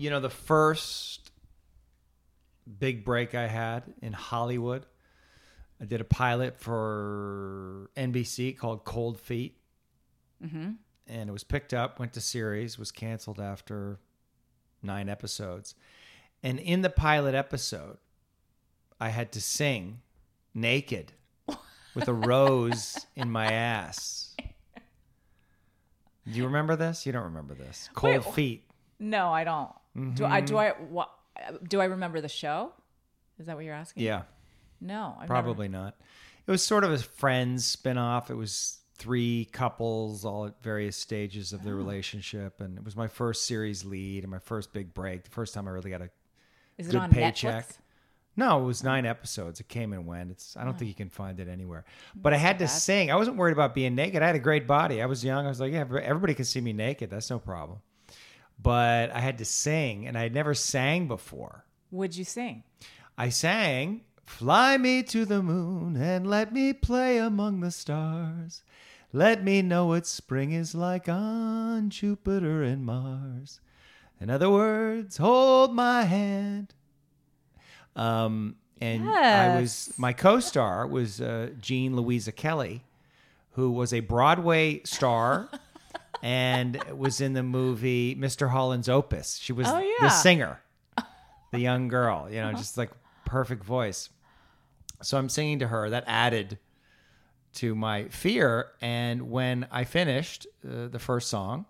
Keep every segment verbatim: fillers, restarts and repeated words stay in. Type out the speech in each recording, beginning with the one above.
You know, the first big break I had in Hollywood, I did a pilot for N B C called Cold Feet. Mm-hmm. And it was picked up, went to series, was canceled after nine episodes. And in the pilot episode, I had to sing naked with a rose in my ass. Do you remember this? You don't remember this. Cold Wait, Feet. No, I don't. Mm-hmm. Do I, do I, what, do I remember the show? Is that what you're asking? Yeah. No. I've Probably never... not. It was sort of a Friends spinoff. It was three couples all at various stages of their oh. relationship. And it was my first series lead and my first big break. The first time I really got a Is good it on paycheck. Netflix? No, it was nine episodes. It came and went. It's I don't oh. think you can find it anywhere. But That's I had to bad. sing. I wasn't worried about being naked. I had a great body. I was young. I was like, yeah, everybody can see me naked. That's no problem. But I had to sing, and I had never sang before. Would you sing? I sang, "Fly me to the moon and let me play among the stars. Let me know what spring is like on Jupiter and Mars. In other words, hold my hand." Um, and yes. I was my co-star was uh, Jean Louisa Kelly, who was a Broadway star. And was in the movie Mister Holland's Opus. She was oh, yeah. the singer, the young girl, you know, just like perfect voice. So I'm singing to her. That added to my fear. And when I finished uh, the first song,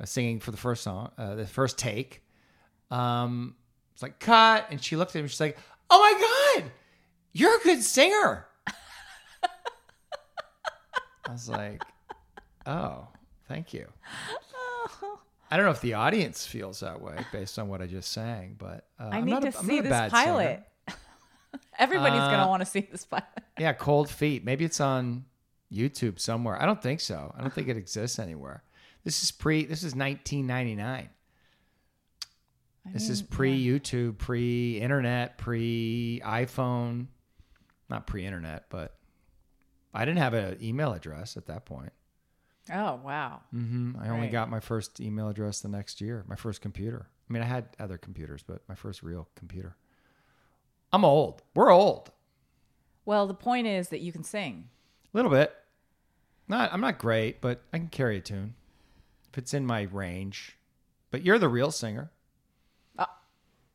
uh, singing for the first song, uh, the first take, um, it's like, cut. And she looked at me. She's like, "Oh my God, you're a good singer." I was like, oh. Thank you. Oh. I don't know if the audience feels that way based on what I just sang, but uh, I I'm need not to a, see this pilot. Everybody's uh, going to want to see this pilot. Yeah, Cold Feet. Maybe it's on YouTube somewhere. I don't think so. I don't think it exists anywhere. This is pre. This is nineteen ninety-nine. I this mean, is pre-YouTube, yeah. pre-internet, pre-iPhone. Not pre-internet, but I didn't have an email address at that point. Oh, wow. Mm-hmm. I only right. got my first email address the next year, my first computer. I mean, I had other computers, but my first real computer. I'm old. We're old. Well, the point is that you can sing. A little bit. Not. I'm not great, but I can carry a tune if it's in my range. But you're the real singer. Uh,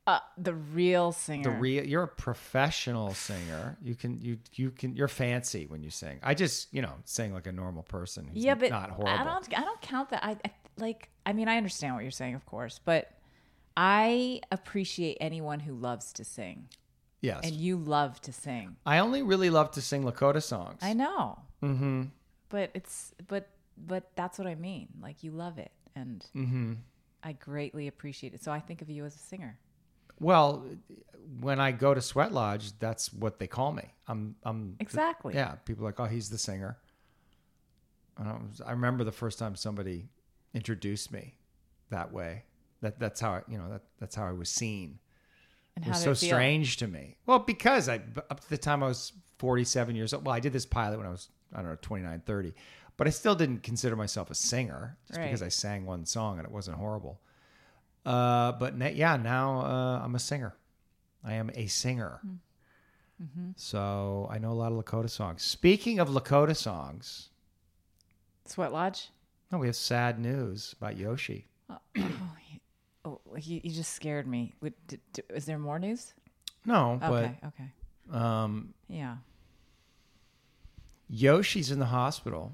uh, the real singer. The real. You're a professional singer. You can. You. You can. You're fancy when you sing. I just, you know, sing like a normal person. Who's yeah, but not horrible. I don't. I don't count that. I, I like. I mean, I understand what you're saying, of course, but I appreciate anyone who loves to sing. Yes. And you love to sing. I only really love to sing Lakota songs. I know. Mm-hmm. But it's. But. But that's what I mean. Like, you love it, and. Mm-hmm. I greatly appreciate it. So I think of you as a singer. Well, when I go to Sweat Lodge, that's what they call me. I'm, I'm exactly. Yeah, people are like, "Oh, he's the singer." And I, was, I remember the first time somebody introduced me that way. That that's how I, you know that that's how I was seen. And it was so strange to me. Well, because I up to the time I was forty-seven years old. Well, I did this pilot when I was I don't know twenty-nine, thirty. But I still didn't consider myself a singer just right. because I sang one song and it wasn't horrible. Uh, but na- yeah, now uh, I'm a singer. I am a singer. Mm-hmm. So I know a lot of Lakota songs. Speaking of Lakota songs. Sweat Lodge? No, we have sad news about Yoshi. Oh, he, oh he, you just scared me. Wait, did, did, is there more news? No, okay, but... Okay, okay. Um, yeah. Yoshi's in the hospital.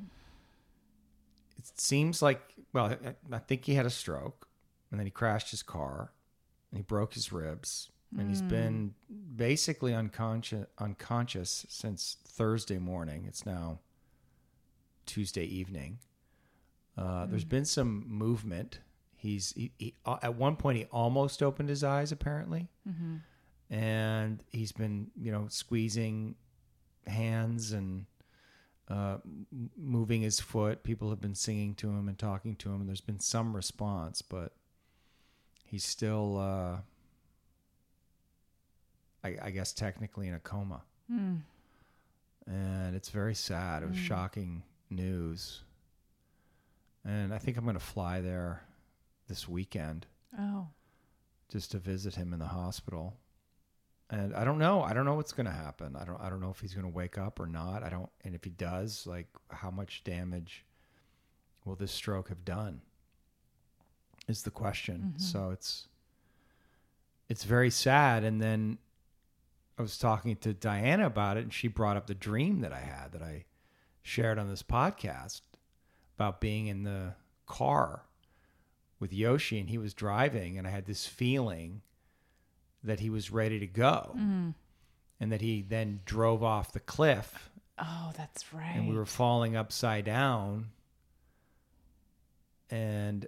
It seems like, well, I think he had a stroke, and then he crashed his car, and he broke his ribs, and mm. he's been basically unconscious unconscious since Thursday morning. It's now Tuesday evening. Uh, mm. There's been some movement. He's he, he, at one point he almost opened his eyes, apparently, mm-hmm. and he's been, you know, squeezing hands and. Uh, moving his foot. People have been singing to him and talking to him, and there's been some response, but he's still, uh, I, I guess, technically in a coma. Mm. And It's very sad. It was mm. shocking news. And I think I'm going to fly there this weekend. Oh. Just to visit him in the hospital. And I don't know. I don't know what's going to happen. I don't I don't know if he's going to wake up or not. I don't. And if he does, like, how much damage will this stroke have done is the question. Mm-hmm. So it's it's very sad. And then I was talking to Diana about it, and she brought up the dream that I had that I shared on this podcast about being in the car with Yoshi, and he was driving, and I had this feeling that he was ready to go, mm. and that he then drove off the cliff. Oh, that's right. And we were falling upside down, and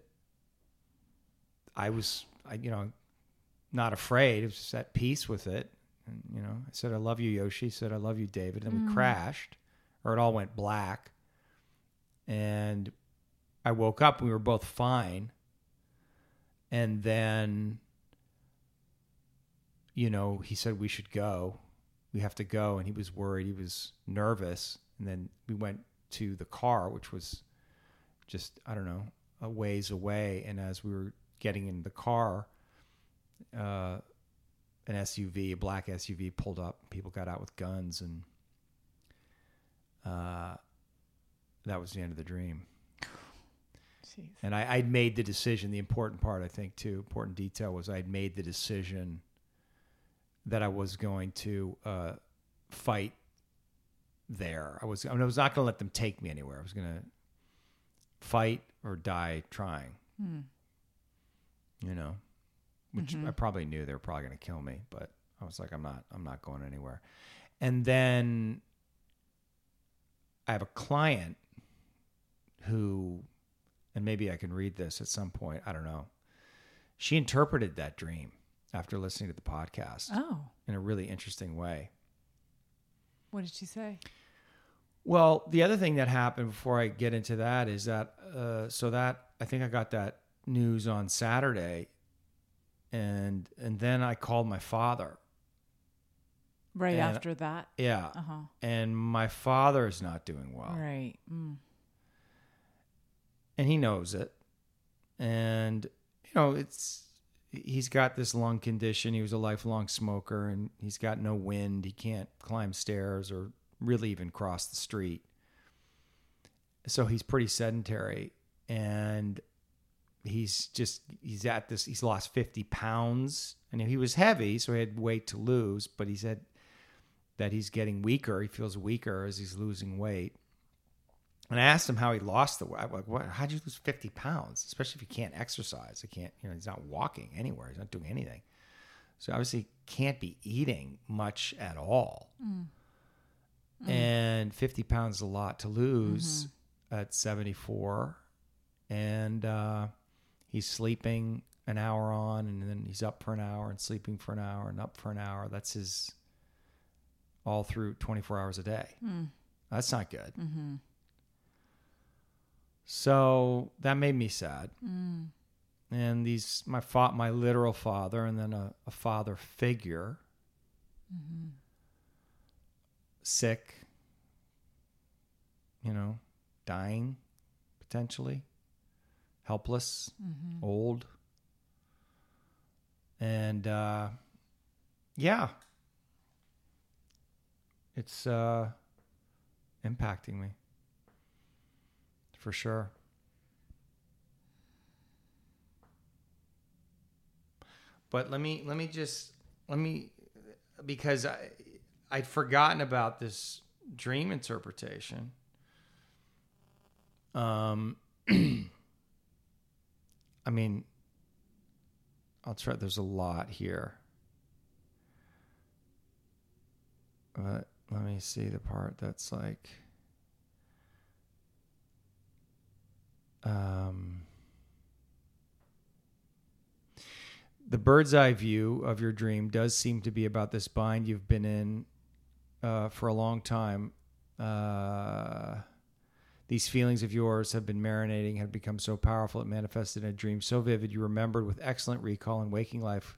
I was, I, you know, not afraid. It was just at peace with it. And, you know, I said, "I love you, Yoshi." I said, "I love you, David." And mm. we crashed, or it all went black. And I woke up. We were both fine. And then, you know, he said, "We should go. We have to go." And he was worried. He was nervous. And then we went to the car, which was just, I don't know, a ways away. And as we were getting in the car, uh, an S U V, a black S U V pulled up. People got out with guns. And uh, that was the end of the dream. Jeez. And I, I'd made the decision. The important part, I think, too, important detail was I'd made the decision that I was going to uh, fight there. I was I, mean, I was not going to let them take me anywhere. I was going to fight or die trying. Mm. You know, which mm-hmm. I probably knew they were probably going to kill me, but I was like, I'm not. I'm not going anywhere. And then I have a client who, and maybe I can read this at some point. I don't know. She interpreted that dream after listening to the podcast. Oh. In a really interesting way. What did she say? Well, the other thing that happened before I get into that is that, uh, so that, I think I got that news on Saturday, and and then I called my father. Right and, after that? Yeah. Uh-huh. And my father is not doing well. Right. Mm. And he knows it. And, you know, it's, he's got this lung condition. He was a lifelong smoker, and he's got no wind. He can't climb stairs or really even cross the street. So he's pretty sedentary, and he's just, he's at this, he's lost fifty pounds, and he was heavy, so he had weight to lose, but he said that he's getting weaker. He feels weaker as he's losing weight. And I asked him how he lost the weight. I'm like, what? How'd you lose fifty pounds? Especially if he can't exercise. He can't, you know, he's not walking anywhere. He's not doing anything. So obviously he can't be eating much at all. Mm. Mm. And fifty pounds is a lot to lose mm-hmm. at seventy-four. And uh, he's sleeping an hour on, and then he's up for an hour and sleeping for an hour and up for an hour. That's his all through twenty-four hours a day. Mm. That's not good. Mm-hmm. So that made me sad. Mm. And these, my fa- my literal father, and then a, a father figure, mm-hmm. sick, you know, dying, potentially, helpless, mm-hmm. old. And, uh, yeah, it's uh, impacting me. For sure. But let me, let me just, let me, because I, I'd forgotten about this dream interpretation. Um, I mean, I'll try, there's a lot here. But let me see the part that's like, Um, the bird's eye view of your dream does seem to be about this bind you've been in uh, for a long time. Uh, these feelings of yours have been marinating, have become so powerful it manifested in a dream so vivid you remembered with excellent recall in waking life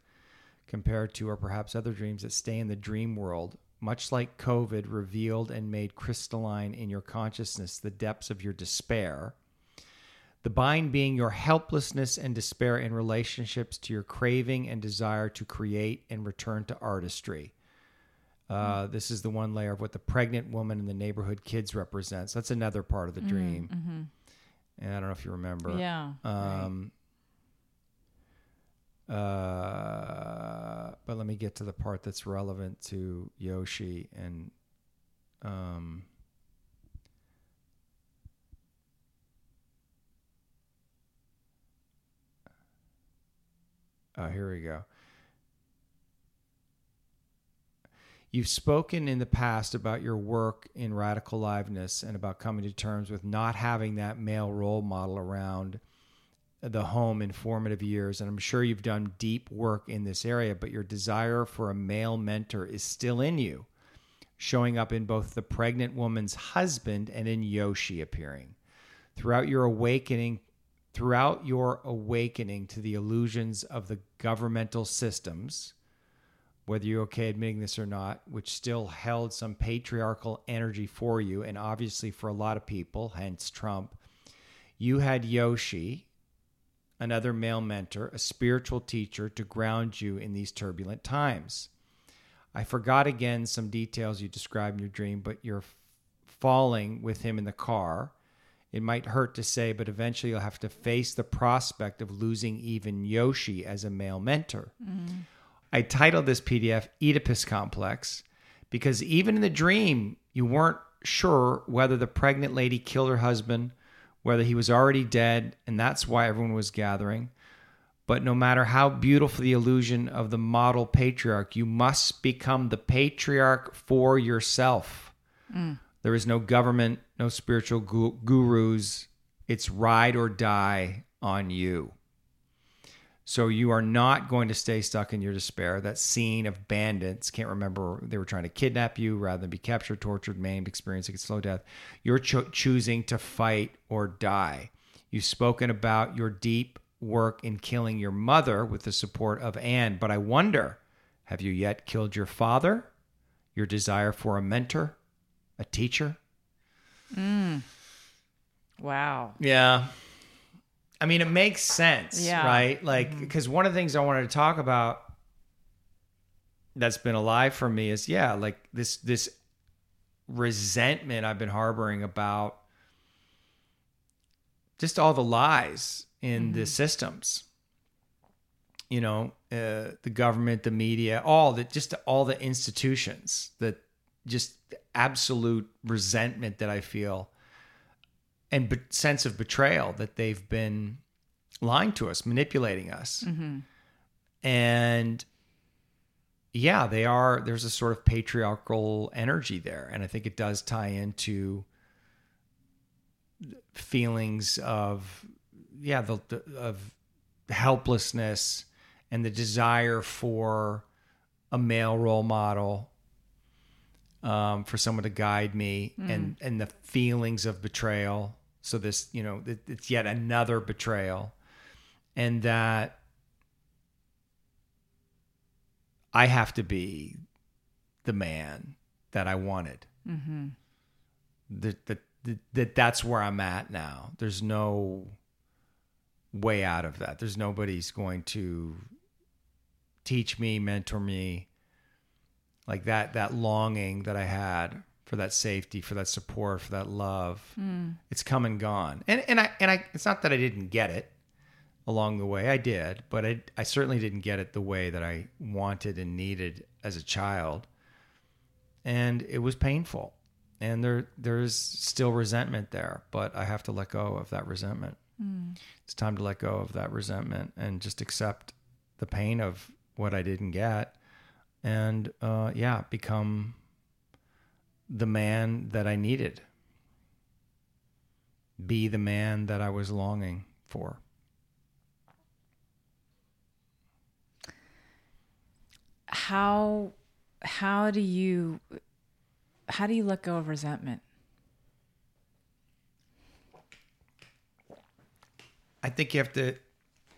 compared to, or perhaps other dreams that stay in the dream world much like COVID, revealed and made crystalline in your consciousness the depths of your despair, the bind being your helplessness and despair in relationships to your craving and desire to create and return to artistry. Uh, this is the one layer of what the pregnant woman in the neighborhood kids represents. That's another part of the mm-hmm, dream. Mm-hmm. And I don't know if you remember. Yeah. Um, right. uh, but let me get to the part that's relevant to Yoshi and, um, oh, here we go. You've spoken in the past about your work in radical liveness and about coming to terms with not having that male role model around the home in formative years. And I'm sure you've done deep work in this area, but your desire for a male mentor is still in you, showing up in both the pregnant woman's husband and in Yoshi appearing. Throughout your awakening, throughout your awakening to the illusions of the governmental systems, whether you're okay admitting this or not, which still held some patriarchal energy for you, and obviously for a lot of people, hence Trump, you had Yoshi, another male mentor, a spiritual teacher to ground you in these turbulent times. I forgot again some details you described in your dream, but you're falling with him in the car. It might hurt to say, but eventually you'll have to face the prospect of losing even Yoshi as a male mentor. Mm-hmm. I titled this P D F Oedipus Complex because even in the dream, you weren't sure whether the pregnant lady killed her husband, whether he was already dead, and that's why everyone was gathering. But no matter how beautiful the illusion of the model patriarch, you must become the patriarch for yourself. Mm. There is no government, no spiritual gu- gurus. It's ride or die on you. So you are not going to stay stuck in your despair. That scene of bandits, can't remember, they were trying to kidnap you rather than be captured, tortured, maimed, experiencing a slow death. You're cho- choosing to fight or die. You've spoken about your deep work in killing your mother with the support of Anne, but I wonder, have you yet killed your father? Your desire for a mentor? A teacher? Mm. Wow. Yeah. I mean, it makes sense, yeah. right? Like, because mm-hmm. one of the things I wanted to talk about that's been alive for me is, yeah, like this this resentment I've been harboring about just all the lies in mm-hmm. the systems, you know, uh, the government, the media, all that, just all the institutions, that just absolute resentment that I feel. And be- sense of betrayal that they've been lying to us, manipulating us. Mm-hmm. And yeah, they are, there's a sort of patriarchal energy there. And I think it does tie into feelings of, yeah, the, the of helplessness and the desire for a male role model. Um, for someone to guide me mm. and, and the feelings of betrayal. So this, you know, it, it's yet another betrayal, and that I have to be the man that I wanted. Mm-hmm. That, that, that, that that's where I'm at now. There's no way out of that. There's nobody's going to teach me, mentor me. Like that, that longing that I had for that safety, for that support, for that love, mm. it's come and gone. And and I and I, it's not that I didn't get it along the way. I did, but I I certainly didn't get it the way that I wanted and needed as a child. And it was painful. And there there is still resentment there, but I have to let go of that resentment. Mm. It's time to let go of that resentment and just accept the pain of what I didn't get. And, uh, yeah, become the man that I needed. Be the man that I was longing for. How, how do you, how do you let go of resentment? I think you have to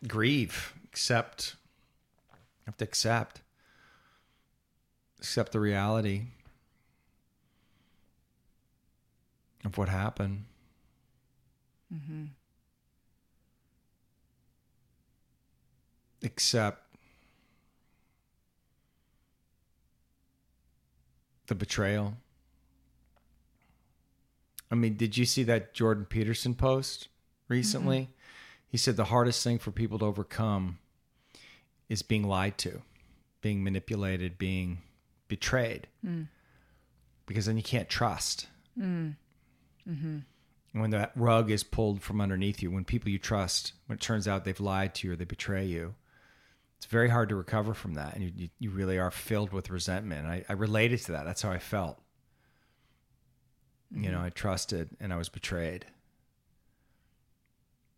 grieve, accept, you have to accept. Accept the reality of what happened. Mm-hmm. Except the betrayal. I mean, did you see that Jordan Peterson post recently? Mm-hmm. He said the hardest thing for people to overcome is being lied to, being manipulated, being betrayed. Mm. Because then you can't trust. Mm. Mm-hmm. When that rug is pulled from underneath you, when people you trust, when it turns out they've lied to you or they betray you, it's very hard to recover from that. And you you really are filled with resentment. I, I related to that. That's how I felt. Mm-hmm. You know, I trusted and I was betrayed.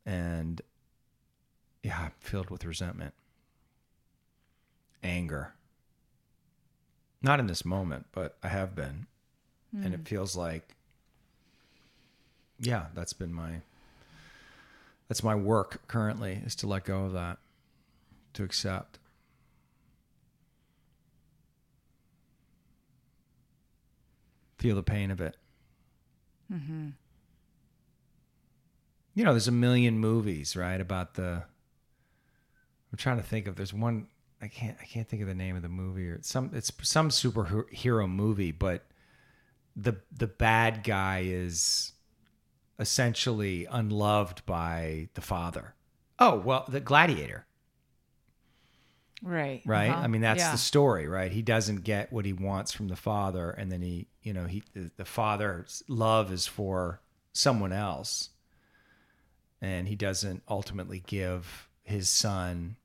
And yeah, I'm filled with resentment, anger. Not in this moment, but I have been. Mm. And it feels like, yeah, that's been my, that's my work currently, is to let go of that, to accept. Feel the pain of it. Mm-hmm. You know, there's a million movies, right, about the, I'm trying to think of, there's one, I can't, I can't think of the name of the movie, or it's some, it's some superhero movie, but the, the bad guy is essentially unloved by the father. Oh, well, the Gladiator. Right. Right. Uh-huh. I mean, that's yeah. the story, right? He doesn't get what he wants from the father. And then he, you know, he, the, the father's love is for someone else. And he doesn't ultimately give his son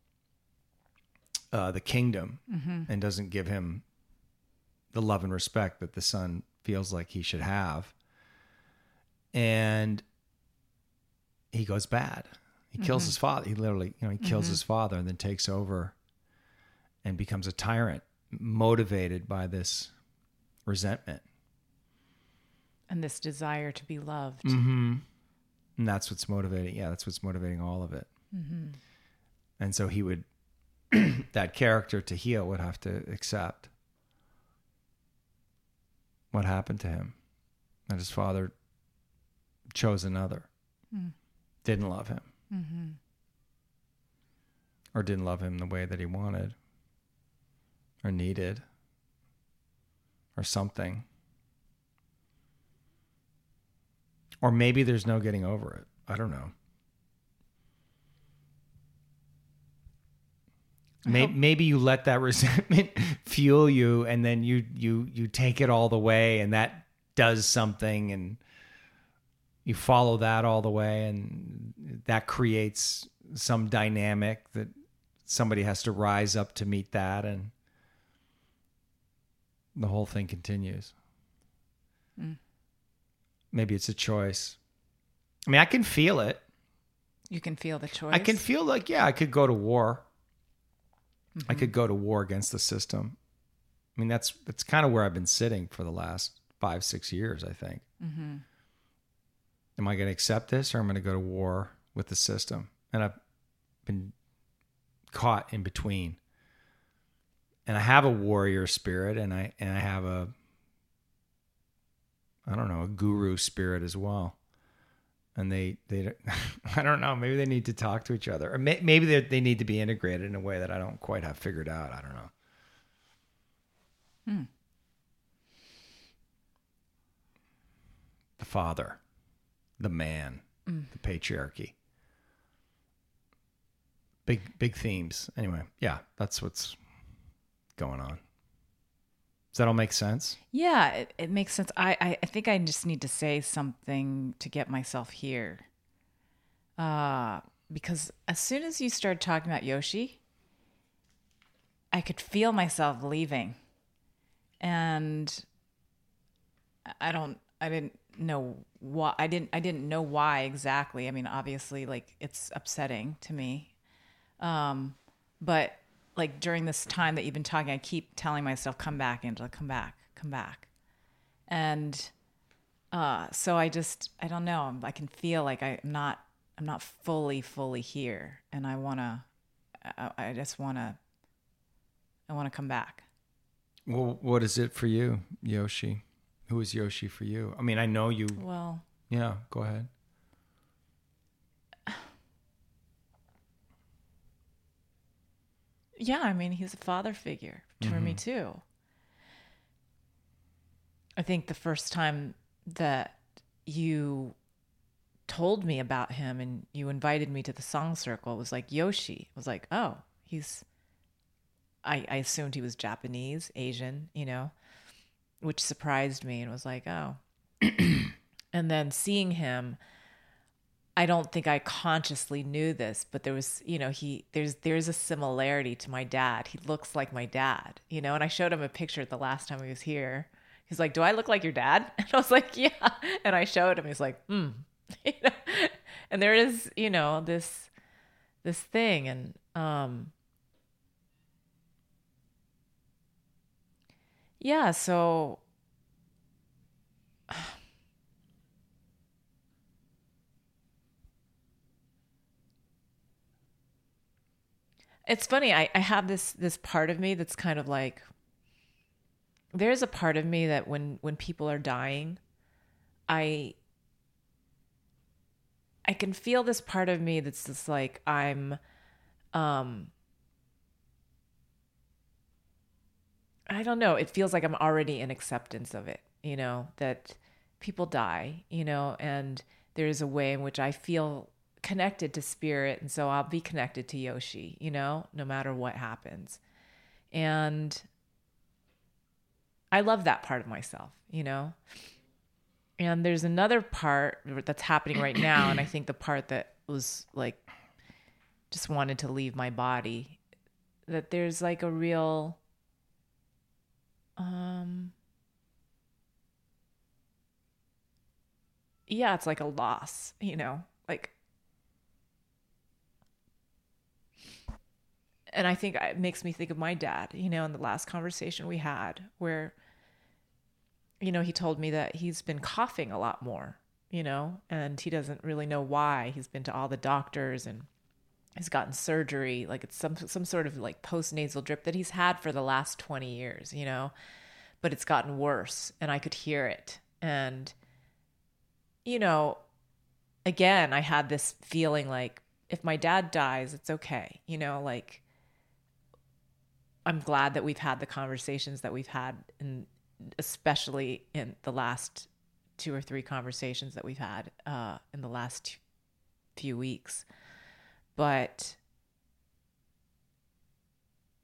uh, the kingdom, mm-hmm. and doesn't give him the love and respect that the son feels like he should have. And he goes bad. He mm-hmm. kills his father. He literally, you know, he kills mm-hmm. his father and then takes over and becomes a tyrant, motivated by this resentment. And this desire to be loved. Mm-hmm. And that's what's motivating. Yeah, that's what's motivating all of it. Mm-hmm. And so he would, that character to heal would have to accept what happened to him. And his father chose another, mm. didn't love him, mm-hmm. or didn't love him the way that he wanted or needed or something. Or maybe there's no getting over it. I don't know. Maybe, maybe you let that resentment fuel you, and then you, you, you take it all the way, and that does something, and you follow that all the way, and that creates some dynamic that somebody has to rise up to meet that, and the whole thing continues. Mm. Maybe it's a choice. I mean, I can feel it. You can feel the choice? I can feel like, yeah, I could go to war. Mm-hmm. I could go to war against the system. I mean, that's that's kind of where I've been sitting for the last five, six years, I think. Mm-hmm. Am I going to accept this, or am I going to go to war with the system? And I've been caught in between. And I have a warrior spirit, and I and I have a... I don't know, a guru spirit as well. And they, they, I don't know, maybe they need to talk to each other, or may, maybe they they need to be integrated in a way that I don't quite have figured out. I don't know. Hmm. The father, the man, mm. the patriarchy, big, big themes. Anyway. Yeah. That's what's going on. Does that all make sense? Yeah, it, it makes sense. I, I, I think I just need to say something to get myself here. Uh, because as soon as you started talking about Yoshi, I could feel myself leaving. And I don't, I didn't know why, I didn't, I didn't know why exactly. I mean, obviously, like, it's upsetting to me. Um, but like during this time that you've been talking, I keep telling myself, come back, Angela, come back, come back. And, uh, so I just, I don't know. I can feel like I'm not, I'm not fully, fully here. And I want to, I, I just want to, I want to come back. Well, what is it for you, Yoshi? Who is Yoshi for you? I mean, I know you. Well. Yeah, go ahead. Yeah, I mean, he's a father figure for mm-hmm. me too. I think the first time that you told me about him and you invited me to the song circle was like Yoshi. I was like, oh, he's, I, I assumed he was Japanese, Asian, you know, which surprised me and was like, oh. And then seeing him, I don't think I consciously knew this, but there was, you know, he, there's, there's a similarity to my dad. He looks like my dad, you know, and I showed him a picture the last time he was here. He's like, do I look like your dad? And I was like, yeah. And I showed him, he's like, hmm. You know? And there is, you know, this, this thing. And, um, yeah, so it's funny. I, I have this, this part of me that's kind of like, there's a part of me that when, when people are dying, I, I can feel this part of me that's just like, I'm, um, I don't know. It feels like I'm already in acceptance of it, you know, that people die, you know, and there is a way in which I feel connected to spirit. And so I'll be connected to Yoshi, you know, no matter what happens. And I love that part of myself, you know. And there's another part that's happening right now. And I think the part that was like, just wanted to leave my body, that there's like a real, um, yeah, it's like a loss, you know, like, and I think it makes me think of my dad, you know, in the last conversation we had where, you know, he told me that he's been coughing a lot more, you know, and he doesn't really know why. He's been to all the doctors and he's gotten surgery. Like it's some, some sort of like post-nasal drip that he's had for the last twenty years, you know, but it's gotten worse and I could hear it. And, you know, again, I had this feeling like if my dad dies, it's okay. You know, like I'm glad that we've had the conversations that we've had in, especially in the last two or three conversations that we've had uh, in the last few weeks. But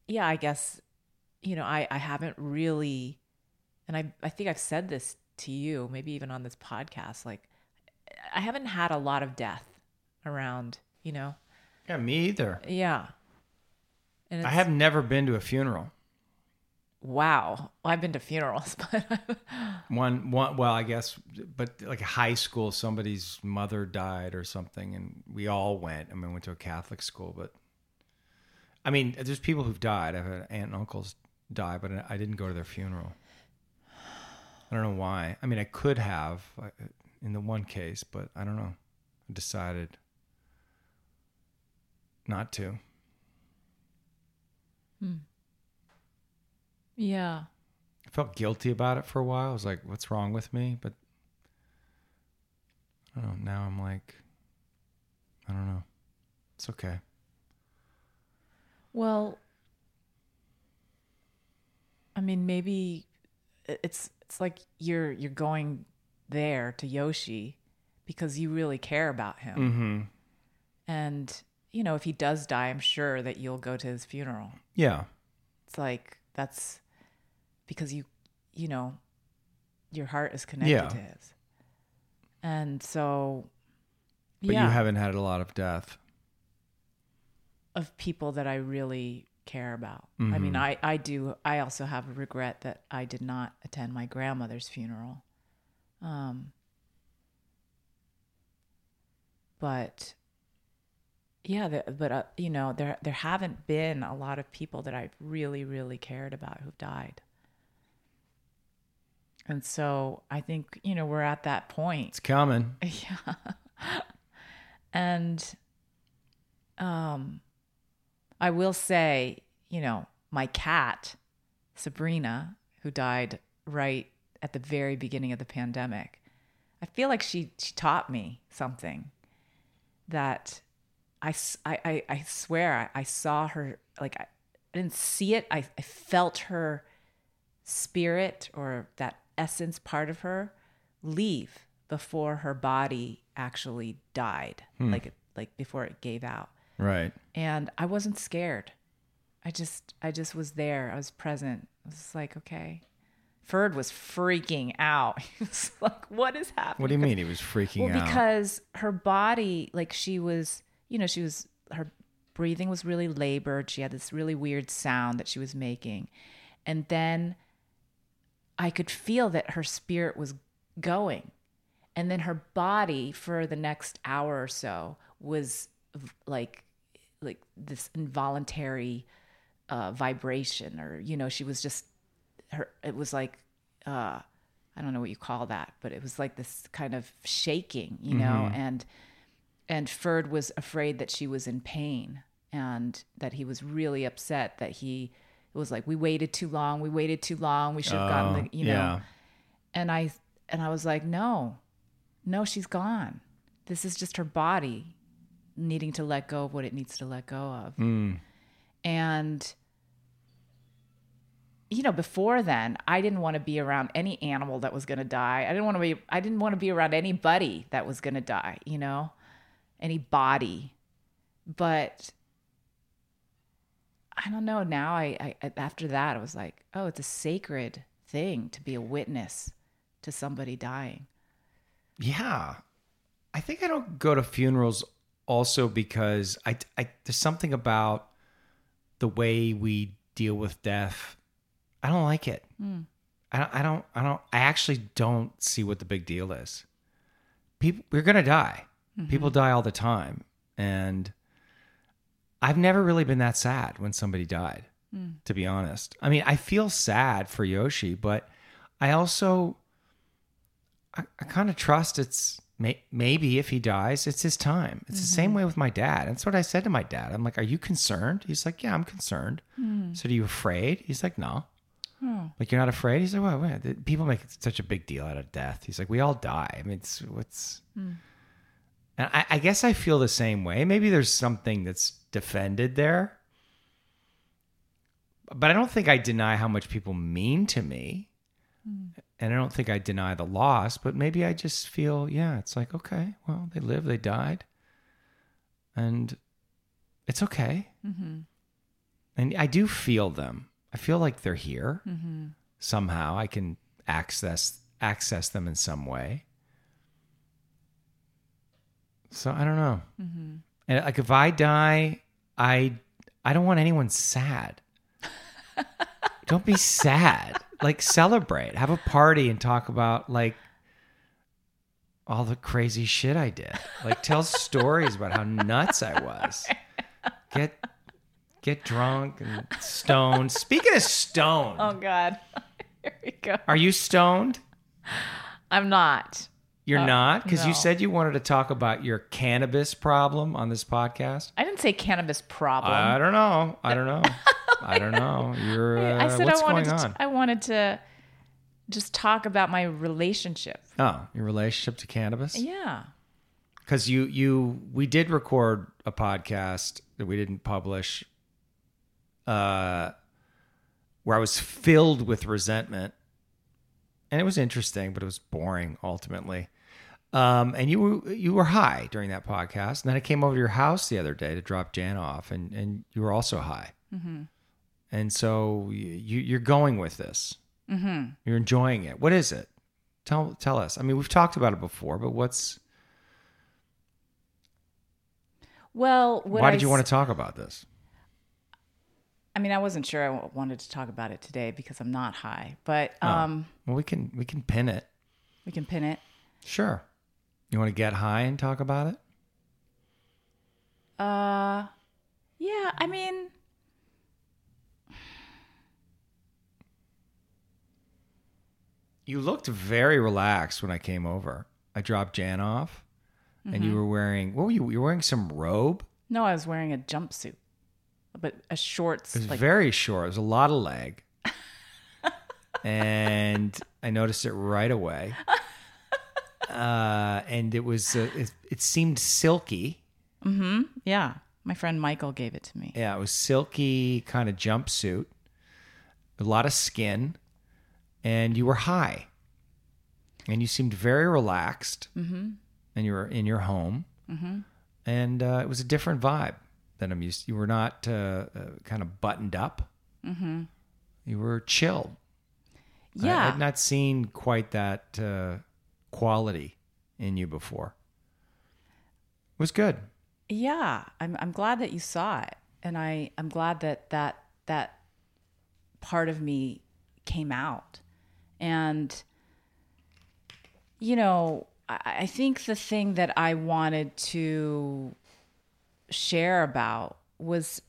yeah, I guess, you know, I, I haven't really, and I, I think I've said this to you, maybe even on this podcast, like I haven't had a lot of death around, you know? Yeah, me either. Yeah. And I have never been to a funeral. Wow. Well, I've been to funerals, but one, one, well, I guess, but like high school, somebody's mother died or something. And we all went, I mean, went to a Catholic school, but I mean, there's people who've died. I've had aunt and uncles die, but I didn't go to their funeral. I don't know why. I mean, I could have in the one case, but I don't know. I decided not to. Hmm. Yeah. I felt guilty about it for a while. I was like, what's wrong with me? But I don't know. Now I'm like, I don't know. It's okay. Well, I mean, maybe it's it's like you're you're going there to Yoshi because you really care about him. Mm-hmm. And, you know, if he does die, I'm sure that you'll go to his funeral. Yeah. It's like that's because you, you know, your heart is connected yeah. to his. And so, but yeah. But you haven't had a lot of death. Of people that I really care about. Mm-hmm. I mean, I, I do. I also have a regret that I did not attend my grandmother's funeral. Um. But yeah, the, but, uh, you know, there there haven't been a lot of people that I've really, really cared about who've died. And so I think, you know, we're at that point. It's coming. Yeah. And um, I will say, you know, my cat, Sabrina, who died right at the very beginning of the pandemic. I feel like she, she taught me something that I, I, I swear I, I saw her, like I, I didn't see it. I, I felt her spirit or that essence part of her leave before her body actually died, hmm. like it, like before it gave out. Right. And I wasn't scared. I just, I just was there. I was present. I was like, okay. Ferd was freaking out. He was like, what is happening? What do you mean he was freaking well, out? Well, because her body, like she was, you know, she was, her breathing was really labored. She had this really weird sound that she was making. And then I could feel that her spirit was going. And then her body for the next hour or so was like, like this involuntary uh, vibration, or, you know, she was just, her, it was like, uh, I don't know what you call that, but it was like this kind of shaking, you know, mm-hmm. and, and Ferd was afraid that she was in pain and that he was really upset that he it was like, we waited too long. We waited too long. We should have uh, gotten the, you know, yeah. and I, and I was like, no, no, she's gone. This is just her body needing to let go of what it needs to let go of. Mm. And, you know, before then, I didn't want to be around any animal that was going to die. I didn't want to be, I didn't want to be around anybody that was going to die, you know, any body. But I don't know. Now I, I, after that, I was like, oh, it's a sacred thing to be a witness to somebody dying. Yeah. I think I don't go to funerals also because I, I, there's something about the way we deal with death. I don't like it. Mm. I don't, I don't, I don't, I actually don't see what the big deal is. People, we're going to die. Mm-hmm. People die all the time. And I've never really been that sad when somebody died, mm. to be honest. I mean, I feel sad for Yoshi, but I also, I, I kind of trust it's may, maybe if he dies, it's his time. It's mm-hmm. the same way with my dad. That's what I said to my dad. I'm like, are you concerned? He's like, yeah, I'm concerned. Mm. So are you afraid? He's like, no. Hmm. Like, you're not afraid? He's like, well, wait, people make such a big deal out of death. He's like, we all die. I mean, it's what's. Hmm. And I, I guess I feel the same way. Maybe there's something that's defended there. But I don't think I deny how much people mean to me. Hmm. And I don't think I deny the loss, but maybe I just feel, yeah, it's like, okay, well, they lived, they died. And it's okay. Mm-hmm. And I do feel them. I feel like they're here. Mm-hmm. Somehow I can access access them in some way. So I don't know. Mm-hmm. And like if I die, I I don't want anyone sad. Don't be sad. Like celebrate, have a party, and talk about like all the crazy shit I did. Like tell stories about how nuts I was. Get. Get drunk and stoned. Speaking of stoned. Oh, God. Here we go. Are you stoned? I'm not. You're uh, not? Because no. You said you wanted to talk about your cannabis problem on this podcast. I didn't say cannabis problem. I don't know. I don't know. I don't know. You're, uh, I said what's I wanted going to, on? I wanted to just talk about my relationship. Oh, your relationship to cannabis? Yeah. Because you, you, we did record a podcast that we didn't publish. Uh, where I was filled with resentment, and it was interesting, but it was boring ultimately. Um, and you were, you were high during that podcast, and then I came over to your house the other day to drop Jana off, and, and you were also high. Mm-hmm. And so you, you're going with this. Mm-hmm. You're enjoying it. What is it? Tell tell us. I mean, we've talked about it before, but what's well? What why I did you s- want to talk about this? I mean, I wasn't sure I wanted to talk about it today because I'm not high, but um, oh. well, we can we can pin it. We can pin it. Sure. You want to get high and talk about it? Uh, yeah. I mean, you looked very relaxed when I came over. I dropped Jan off, mm-hmm. and you were wearing what were you? You were wearing some robe? No, I was wearing a jumpsuit. But a shorts. It was like, very short. It was a lot of leg. and I noticed it right away. Uh, and it was, uh, it, it seemed silky. Mm-hmm. Yeah. My friend Michael gave it to me. Yeah. It was silky kind of jumpsuit, a lot of skin, and you were high and you seemed very relaxed, mm-hmm. and you were in your home, mm-hmm. and, uh, it was a different vibe than I'm used to. You were not, uh, uh kind of buttoned up. Mm-hmm. You were chilled. Yeah. I, I'd not seen quite that, uh, quality in you before. It was good. Yeah. I'm I'm glad that you saw it. And I, I'm glad that, that that part of me came out. And, you know, I, I think the thing that I wanted to share about was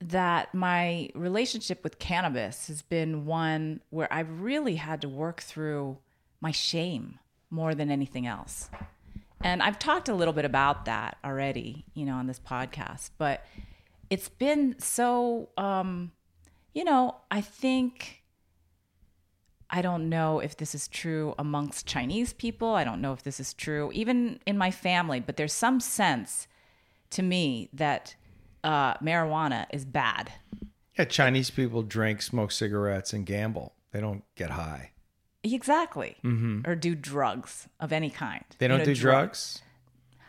that my relationship with cannabis has been one where I've really had to work through my shame more than anything else. And I've talked a little bit about that already, you know, on this podcast, but it's been so, um, you know, I think, I don't know if this is true amongst Chinese people. I don't know if this is true even in my family, but there's some sense to me that uh, marijuana is bad. Yeah. Chinese people drink, smoke cigarettes, and gamble. They don't get high. Exactly. Mm-hmm. Or do drugs of any kind. They don't you know, do dr- drugs?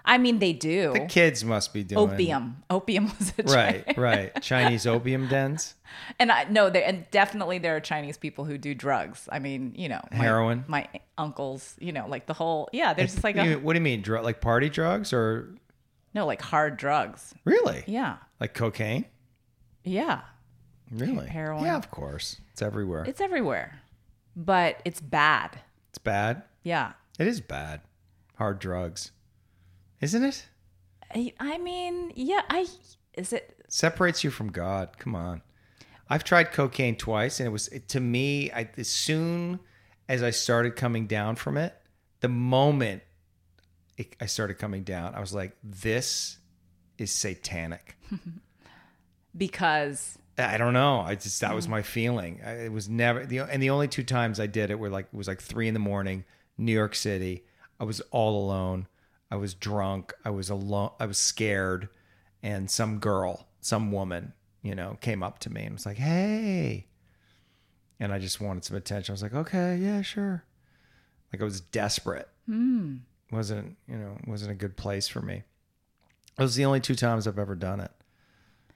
I mean, they do. The kids must be doing opium. Opium was a right, trend. Right. Chinese opium dens. And I no, there and definitely there are Chinese people who do drugs. I mean, you know, my, heroin. My uncles, you know, like the whole yeah. There's just like a, what do you mean, drug? Like party drugs or no, like hard drugs. Really? Yeah. Like cocaine. Yeah. Really? Heroin. Yeah, of course. It's everywhere. It's everywhere. But it's bad. It's bad? Yeah. It is bad. Hard drugs. Isn't it? I, I mean, yeah, I... Is it... Separates you from God. Come on. I've tried cocaine twice, and it was, it, to me, I, as soon as I started coming down from it, the moment it, I started coming down, I was like, this is satanic. Because... I don't know. I just, that was my feeling. I, it was never, the, and the only two times I did it were like, it was like three in the morning, New York City. I was all alone. I was drunk. I was alone. I was scared. And some girl, some woman, you know, came up to me and was like, hey. And I just wanted some attention. I was like, okay, yeah, sure. Like I was desperate. Mm. Wasn't, you know, wasn't a good place for me. It was the only two times I've ever done it.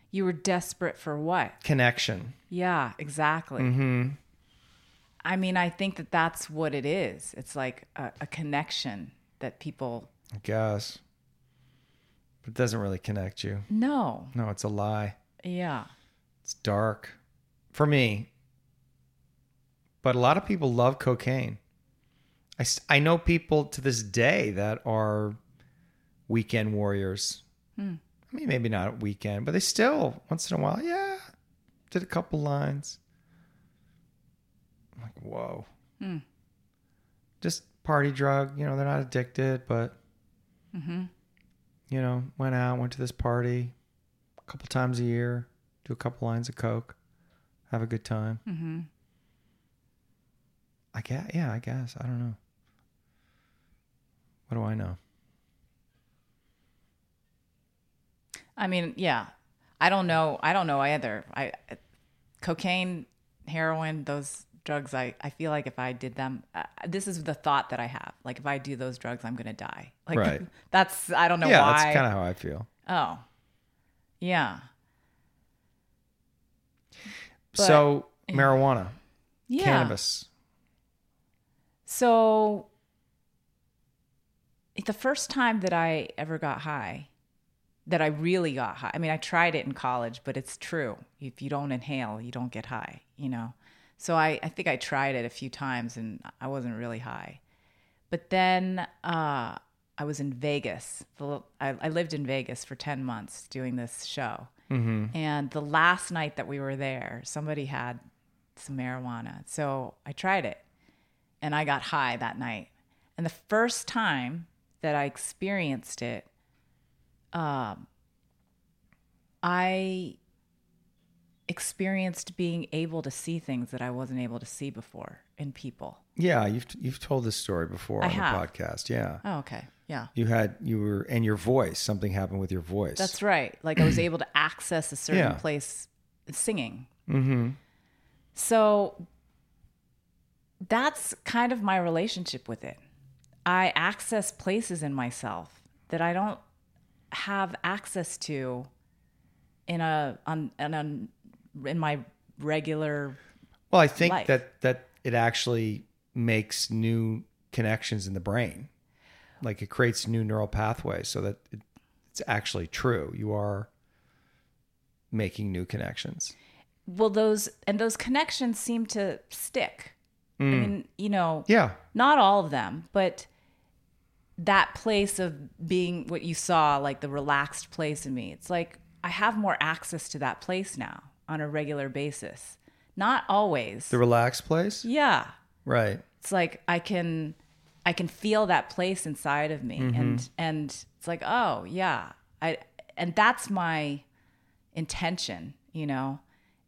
You were desperate for what? Connection. Yeah, exactly. Mm-hmm. I mean, I think that that's what it is. It's like a, a connection that people... I guess. But it doesn't really connect you. No. No, it's a lie. Yeah. It's dark. For me. But a lot of people love cocaine. I, I know people to this day that are weekend warriors. Hmm. I mean, maybe not at weekend, but they still, once in a while, yeah, did a couple lines. I'm like, whoa. Mm. Just party drug. You know, they're not addicted, but, mm-hmm. you know, went out, went to this party a couple times a year, do a couple lines of coke, have a good time. Mm-hmm. I guess, yeah, I guess. I don't know. What do I know? I mean, yeah, I don't know. I don't know either. I, cocaine, heroin, those drugs, I, I feel like if I did them, uh, this is the thought that I have. Like, if I do those drugs, I'm going to die. Like, right. That's, I don't know yeah, why. Yeah, that's kind of how I feel. Oh, yeah. But, so, marijuana, yeah. Cannabis. So, the first time that I ever got high... that I really got high. I mean, I tried it in college, but it's true. If you don't inhale, you don't get high, you know? So I, I think I tried it a few times and I wasn't really high. But then uh, I was in Vegas. The, I, I lived in Vegas for ten months doing this show. Mm-hmm. And the last night that we were there, somebody had some marijuana. So I tried it and I got high that night. And the first time that I experienced it, Um, I experienced being able to see things that I wasn't able to see before in people. Yeah, you've you've told this story before I on have. the podcast. Yeah. Oh, okay. Yeah. You had you were and your voice. Something happened with your voice. That's right. Like I was able to access a certain yeah. place singing. Mm-hmm. So that's kind of my relationship with it. I access places in myself that I don't have access to in a on on. on in my regular well I think life. that that it actually makes new connections in the brain, like it creates new neural pathways, so that it, it's actually true you are making new connections. Well, those and those connections seem to stick. mm. I mean, you know, yeah not all of them, but that place of being what you saw, like the relaxed place in me, it's like I have more access to that place now on a regular basis. Not always. The relaxed place? Yeah. Right. It's like I can I can feel that place inside of me. Mm-hmm. And and it's like, oh yeah. I and that's my intention, you know,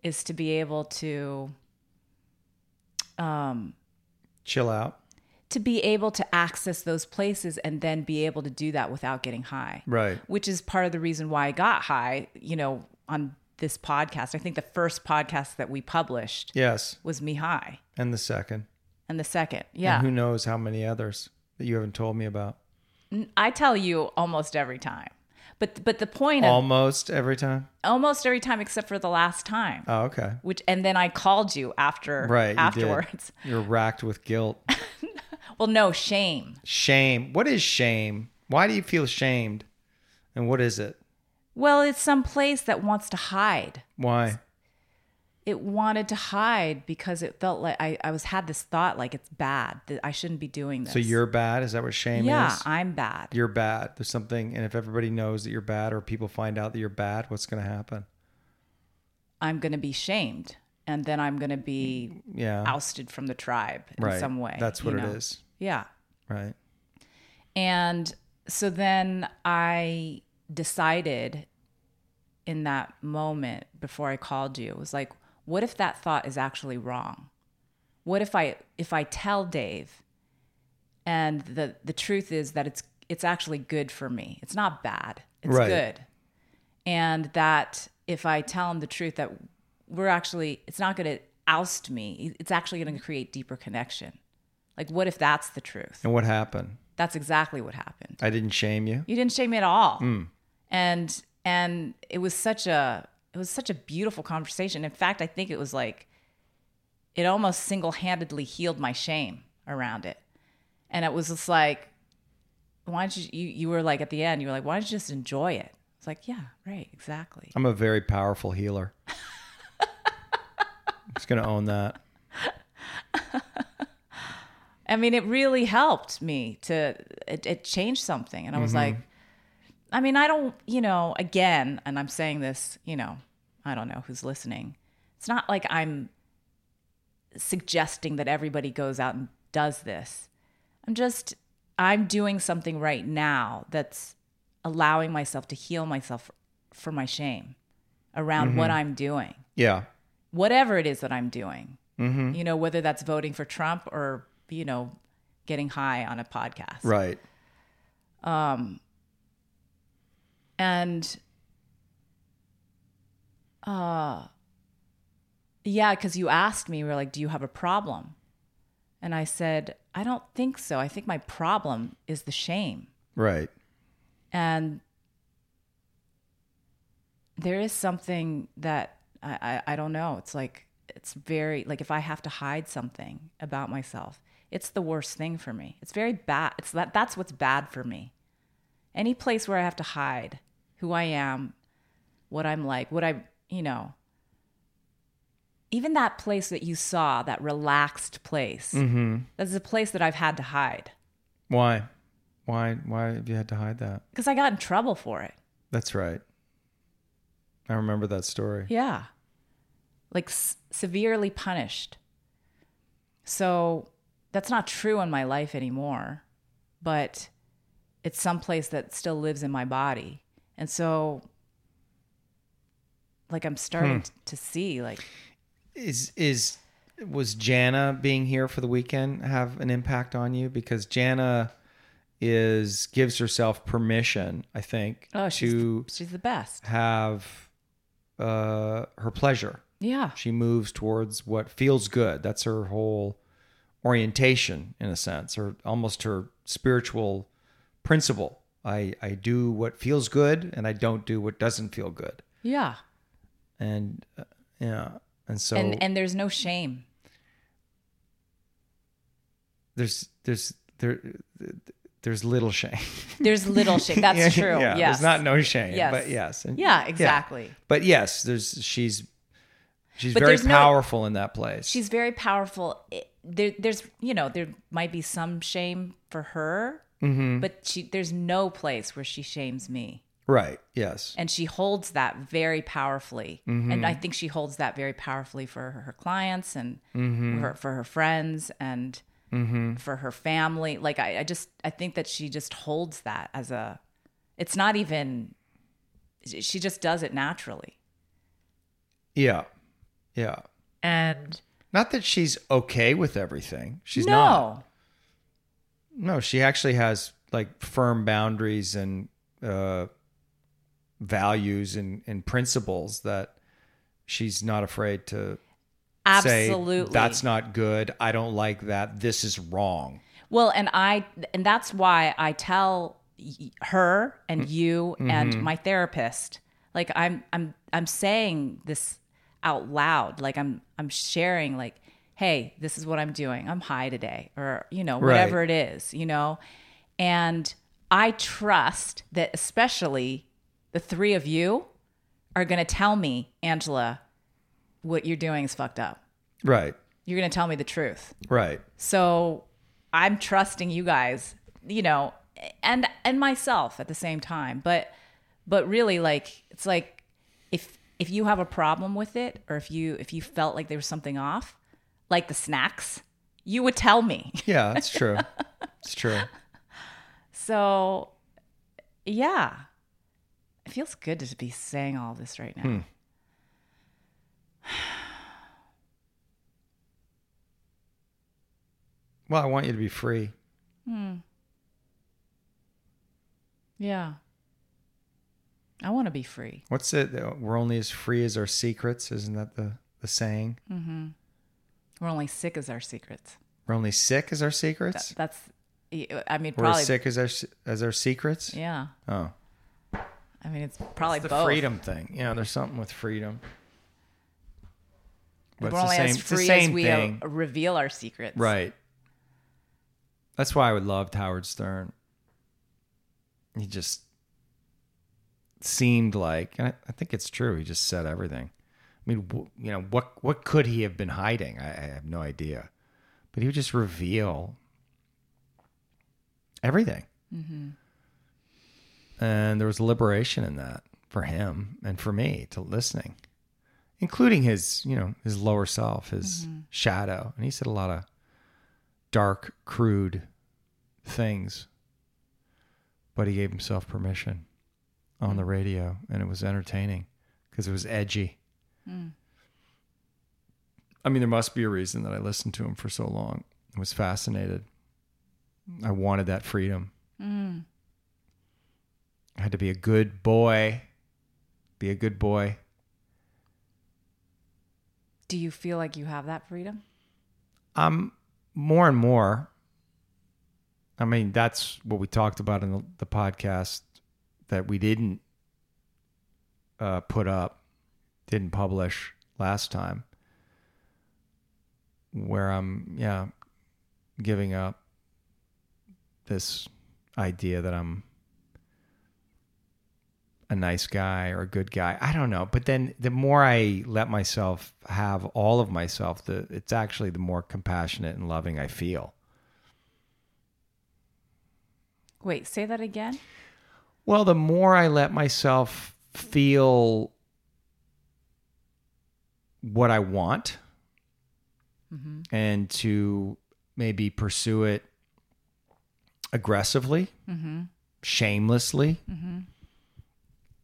is to be able to um chill out. To be able to access those places and then be able to do that without getting high. Right. Which is part of the reason why I got high, you know, on this podcast. I think the first podcast that we published yes. was me high. And the second. And the second, yeah. And who knows how many others that you haven't told me about. I tell you almost every time. But but the point almost of... Almost every time? Almost every time except for the last time. Oh, okay. Which And then I called you after right, afterwards. You You're racked with guilt. Well, no, shame. Shame. What is shame? Why do you feel shamed? And what is it? Well, it's some place that wants to hide. Why? It wanted to hide because it felt like I, I was had this thought like it's bad, that I shouldn't be doing this. So you're bad? Is that what shame yeah, is? Yeah, I'm bad. You're bad. There's something, and if everybody knows that you're bad or people find out that you're bad, what's going to happen? I'm going to be shamed, and then I'm going to be yeah. ousted from the tribe in right. some way. That's what it know? is. Yeah. Right. And so then I decided in that moment before I called you, it was like, what if that thought is actually wrong? What if I if I tell Dave, and the the truth is that it's it's actually good for me. It's not bad. It's right. good. And that if I tell him the truth, that we're actually it's not going to oust me. It's actually going to create deeper connection. Like, what if that's the truth? And what happened? That's exactly what happened. I didn't shame you. You didn't shame me at all. Mm. And and it was such a it was such a beautiful conversation. In fact, I think it was like it almost single-handedly healed my shame around it. And it was just like, why don't you you, you were like at the end, you were like, why don't you just enjoy it? It's like, yeah, right, exactly. I'm a very powerful healer. I'm just gonna own that. I mean, it really helped me to, it, it changed something. And I was mm-hmm. like, I mean, I don't, you know, again, and I'm saying this, you know, I don't know who's listening. It's not like I'm suggesting that everybody goes out and does this. I'm just, I'm doing something right now that's allowing myself to heal myself for my shame around mm-hmm. what I'm doing. Yeah. Whatever it is that I'm doing, mm-hmm. you know, whether that's voting for Trump or, you know, getting high on a podcast. Right. Um, and, uh, yeah, cause you asked me, you were like, do you have a problem? And I said, I don't think so. I think my problem is the shame. Right. And there is something that I, I, I don't know. It's like, it's very, like if I have to hide something about myself, it's the worst thing for me. It's very bad. It's that that's what's bad for me. Any place where I have to hide who I am, what I'm like, what I, you know, even that place that you saw, that relaxed place, mm-hmm. that's a place that I've had to hide. Why? Why? Why have you had to hide that? Because I got in trouble for it. That's right. I remember that story. Yeah. Like s- severely punished. So... that's not true in my life anymore, but it's someplace that still lives in my body. And so like I'm starting hmm. to see like is is was Jana being here for the weekend have an impact on you? Because Jana is gives herself permission, I think, oh, she's, to she's the best. Have uh, her pleasure. Yeah. She moves towards what feels good. That's her whole orientation, in a sense, or almost her spiritual principle. I, I do what feels good and I don't do what doesn't feel good. Yeah. And uh, yeah. And so and, and there's no shame. There's there's there there's little shame. There's little shame. That's yeah, true. Yeah. Yes. There's not no shame, yes. but yes. And, yeah, exactly. Yeah. But yes, there's she's she's but very powerful no, in that place. She's very powerful. There there's, you know, there might be some shame for her, mm-hmm. but she there's no place where she shames me. Right. Yes. And she holds that very powerfully. Mm-hmm. And I think she holds that very powerfully for her, her clients and mm-hmm. her, for her friends and mm-hmm. for her family. Like I, I just, I think that she just holds that as a, it's not even, she just does it naturally. Yeah. Yeah. And not that she's okay with everything. She's no. not. No, she actually has like firm boundaries and, uh, values and, and principles that she's not afraid to absolutely say, that's not good. I don't like that. This is wrong. Well, and I, and that's why I tell her and you mm-hmm. and my therapist, like I'm, I'm, I'm saying this out loud. Like I'm, I'm sharing like, hey, this is what I'm doing. I'm high today or, you know, whatever right. it is, you know, and I trust that especially the three of you are going to tell me, Angela, what you're doing is fucked up. Right. You're going to tell me the truth. Right. So I'm trusting you guys, you know, and and myself at the same time. But but really, like, it's like if if you have a problem with it or if you if you felt like there was something off, like the snacks, you would tell me. Yeah, it's true. It's true. So, yeah. It feels good to be saying all this right now. Hmm. Well, I want you to be free. Hmm. Yeah. I want to be free. What's it? We're only as free as our secrets. Isn't that the, the saying? Mm-hmm. We're only sick as our secrets. We're only sick as our secrets? Th- that's, I mean, we're probably. We're as sick as our, as our secrets? Yeah. Oh. I mean, it's probably it's the both. Freedom thing. Yeah, there's something with freedom. But we're it's only the same, as free it's the same as we thing. Reveal our secrets. Right. That's why I would love Howard Stern. He just seemed like, and I, I think it's true, he just said everything. I mean, w- you know, what what could he have been hiding? I, I have no idea. But he would just reveal everything. Mm-hmm. And there was liberation in that for him and for me to listening, including his, you know, his lower self, his mm-hmm. shadow. And he said a lot of dark, crude things, but he gave himself permission on mm-hmm. the radio, and it was entertaining because it was edgy. Mm. I mean, there must be a reason that I listened to him for so long. I was fascinated. I wanted that freedom. Mm. I had to be a good boy. Be a good boy. Do you feel like you have that freedom? Um, more and more. I mean, that's what we talked about in the, the podcast that we didn't uh, put up, didn't publish last time, where I'm, yeah, giving up this idea that I'm a nice guy or a good guy. I don't know. But then the more I let myself have all of myself, the it's actually the more compassionate and loving I feel. Wait, say that again? Well, the more I let myself feel what I want mm-hmm. and to maybe pursue it aggressively, mm-hmm. shamelessly, mm-hmm.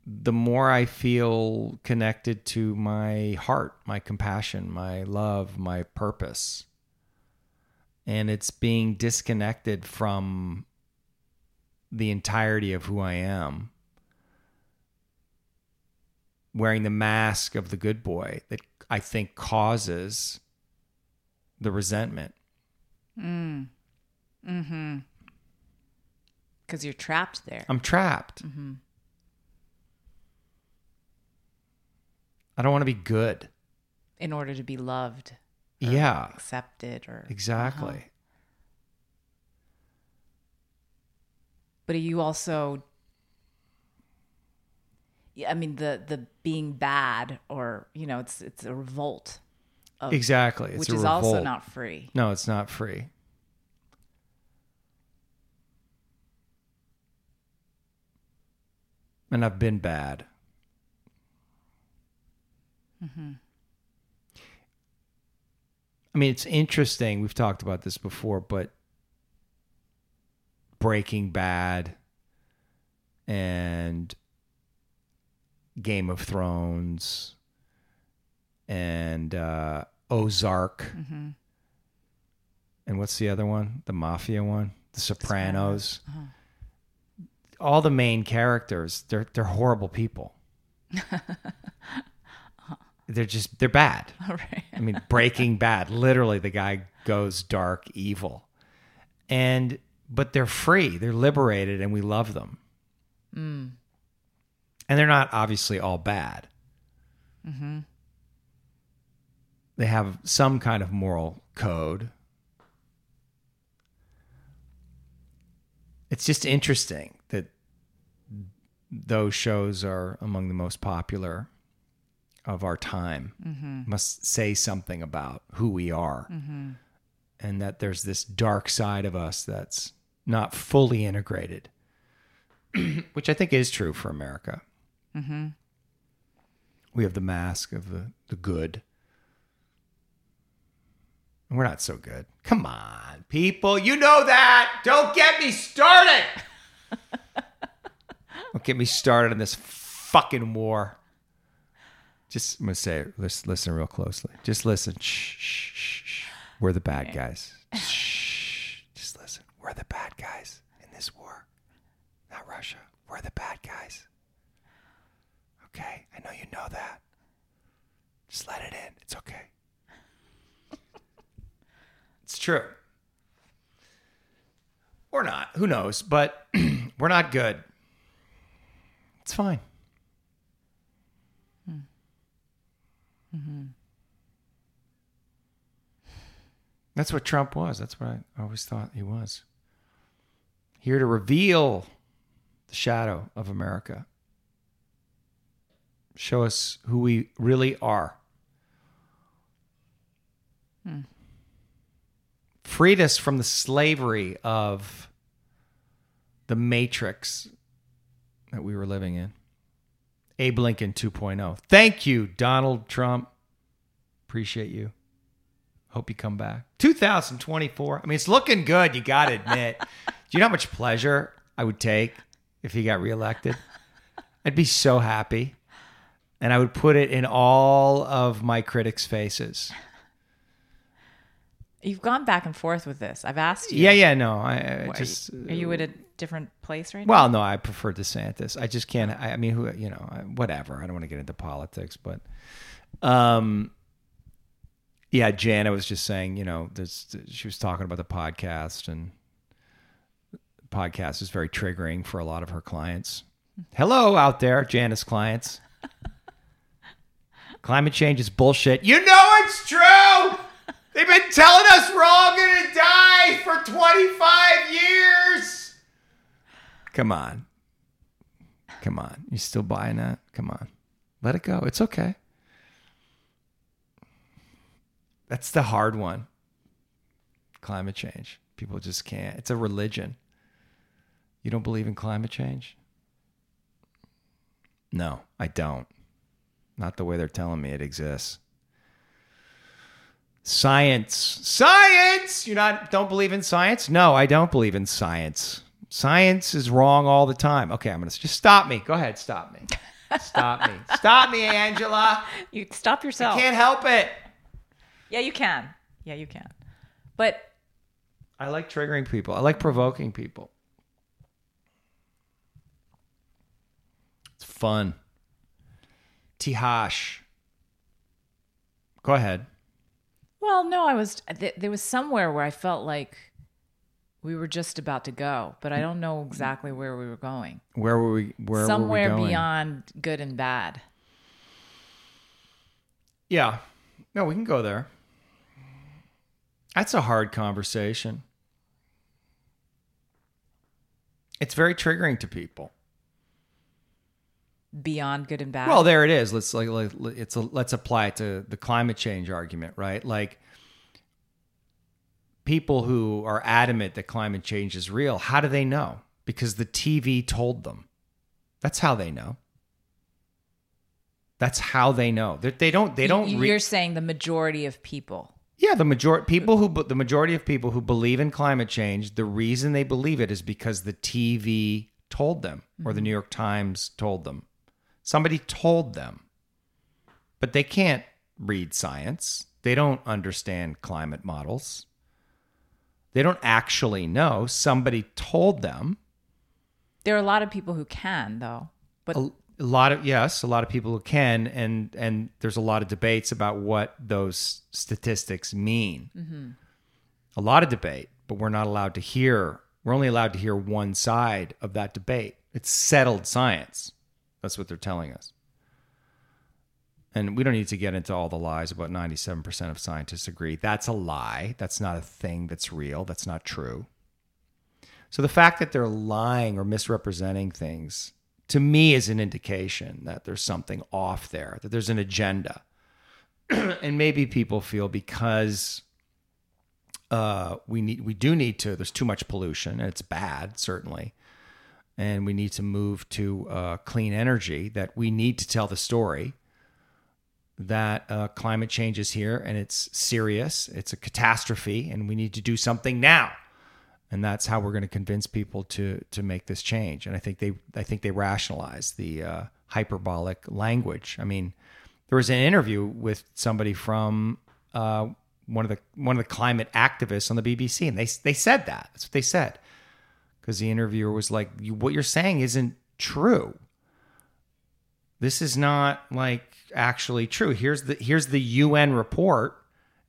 the more I feel connected to my heart, my compassion, my love, my purpose. And it's being disconnected from the entirety of who I am. Wearing the mask of the good boy that I think causes the resentment. Mm. Mm-hmm. Because you're trapped there. I'm trapped. Mm-hmm. I don't want to be good. In order to be loved. Yeah. Accepted or... Exactly. Uh-huh. But are you also... I mean, the the being bad or, you know, it's it's a revolt. Of, exactly. It's which a is revolt. Also not free. No, it's not free. And I've been bad. Mm-hmm. I mean, it's interesting. We've talked about this before, but Breaking Bad and Game of Thrones and uh, Ozark. Mm-hmm. And what's the other one? The Mafia one? The Sopranos. The Sopranos. Uh-huh. All the main characters, they're they're horrible people. They're just, they're bad. All right. I mean, Breaking Bad, literally the guy goes dark evil. And, but they're free, they're liberated, and we love them. Mm. And they're not obviously all bad. Mm-hmm. They have some kind of moral code. It's just interesting that those shows are among the most popular of our time. Mm-hmm. Must say something about who we are. Mm-hmm. And that there's this dark side of us that's not fully integrated, which I think is true for America. Mm-hmm. We have the mask of the, the good. And we're not so good. Come on, people. You know that. Don't get me started. Don't get me started on this fucking war. Just, I'm going to say it. Let's listen real closely. Just listen. Shh, shh, shh. We're the bad guys. Shh. Just listen. We're the bad guys in this war. Not Russia. We're the bad guys. Okay. I know you know that. Just let it in. It's okay. It's true. Or not. Who knows? But we're not good. It's fine. Mm-hmm. That's what Trump was. That's what I always thought he was. Here to reveal the shadow of America. Show us who we really are. Hmm. Freed us from the slavery of the matrix that we were living in. Abe Lincoln two point oh. Thank you, Donald Trump. Appreciate you. Hope you come back. two thousand twenty-four. I mean, it's looking good, you got to admit. Do you know how much pleasure I would take if he got reelected? I'd be so happy. And I would put it in all of my critics' faces. You've gone back and forth with this. I've asked you. Yeah, yeah, no. I, I just are you, are you at a different place right now? Well, no, I prefer DeSantis. I just can't. I, I mean, who you know, whatever. I don't want to get into politics, but, um, yeah, Jana was just saying, you know, there's, she was talking about the podcast, and the podcast is very triggering for a lot of her clients. Hello out there, Jana's clients. Climate change is bullshit. You know it's true. They've been telling us we're all going to die for twenty-five years. Come on. Come on. You still buying that? Come on. Let it go. It's okay. That's the hard one. Climate change. People just can't. It's a religion. You don't believe in climate change? No, I don't. Not the way they're telling me it exists. Science. Science! You not don't believe in science? No, I don't believe in science. Science is wrong all the time. Okay, I'm going to... Just stop me. Go ahead, stop me. Stop me. Stop me, Angela. You stop yourself. I can't help it. Yeah, you can. Yeah, you can. But I like triggering people. I like provoking people. It's fun. Tihash. Go ahead. Well, no, I was, th- there was somewhere where I felt like we were just about to go, but I don't know exactly where we were going. Where were we, where somewhere were we going? Beyond good and bad. Yeah. No, we can go there. That's a hard conversation. It's very triggering to people. Beyond good and bad. Well, there it is. Let's like, like it's a, let's apply it to the climate change argument, right? Like people who are adamant that climate change is real, how do they know? Because the T V told them. That's how they know. That's how they know. They, they don't. They don't. Re- You're saying the majority of people. Yeah, the majority people who the majority of people who believe in climate change, the reason they believe it is because the T V told them, or the New York Times told them. Somebody told them, but they can't read science. They don't understand climate models. They don't actually know. Somebody told them. There are a lot of people who can, though. But a, a lot of yes, a lot of people who can, and and there's a lot of debates about what those statistics mean. Mm-hmm. A lot of debate, but we're not allowed to hear. We're only allowed to hear one side of that debate. It's settled science. That's what they're telling us. And we don't need to get into all the lies about ninety-seven percent of scientists agree. That's a lie. That's not a thing that's real. That's not true. So the fact that they're lying or misrepresenting things, to me, is an indication that there's something off there, that there's an agenda. And maybe people feel because uh, we need, we do need to, there's too much pollution, and it's bad, certainly. And we need to move to uh, clean energy, that we need to tell the story that uh, climate change is here and it's serious, it's a catastrophe, and we need to do something now. And that's how we're going to convince people to to make this change. And I think they I think they rationalize the uh, hyperbolic language. I mean, there was an interview with somebody from uh, one of the one of the climate activists on the B B C, and they they said that. That's what they said. Because the interviewer was like, you, what you're saying isn't true. This is not like actually true. Here's the here's the U N report,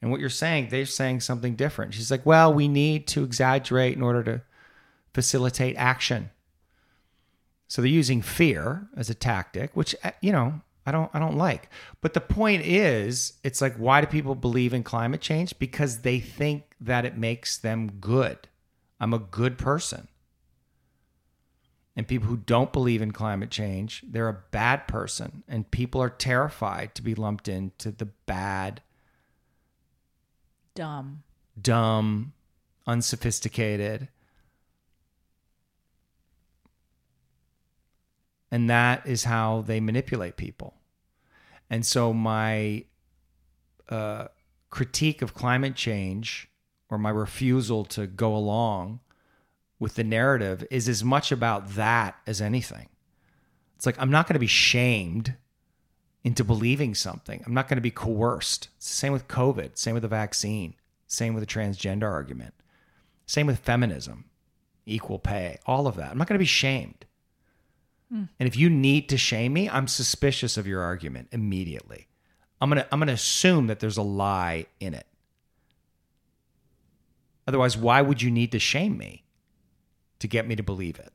and what you're saying, they're saying something different. She's like, well, we need to exaggerate in order to facilitate action. So they're using fear as a tactic, which, you know, I don't I don't like. But the point is, it's like, why do people believe in climate change? Because they think that it makes them good. I'm a good person. And people who don't believe in climate change, they're a bad person. And people are terrified to be lumped into the bad, dumb, dumb, unsophisticated. And that is how they manipulate people. And so my uh, critique of climate change, or my refusal to go along with the narrative, is as much about that as anything. It's like, I'm not going to be shamed into believing something. I'm not going to be coerced. It's the same with COVID, same with the vaccine, same with the transgender argument, same with feminism, equal pay, all of that. I'm not going to be shamed. Mm. And if you need to shame me, I'm suspicious of your argument immediately. I'm going to, I'm going to assume that there's a lie in it. Otherwise, why would you need to shame me to get me to believe it?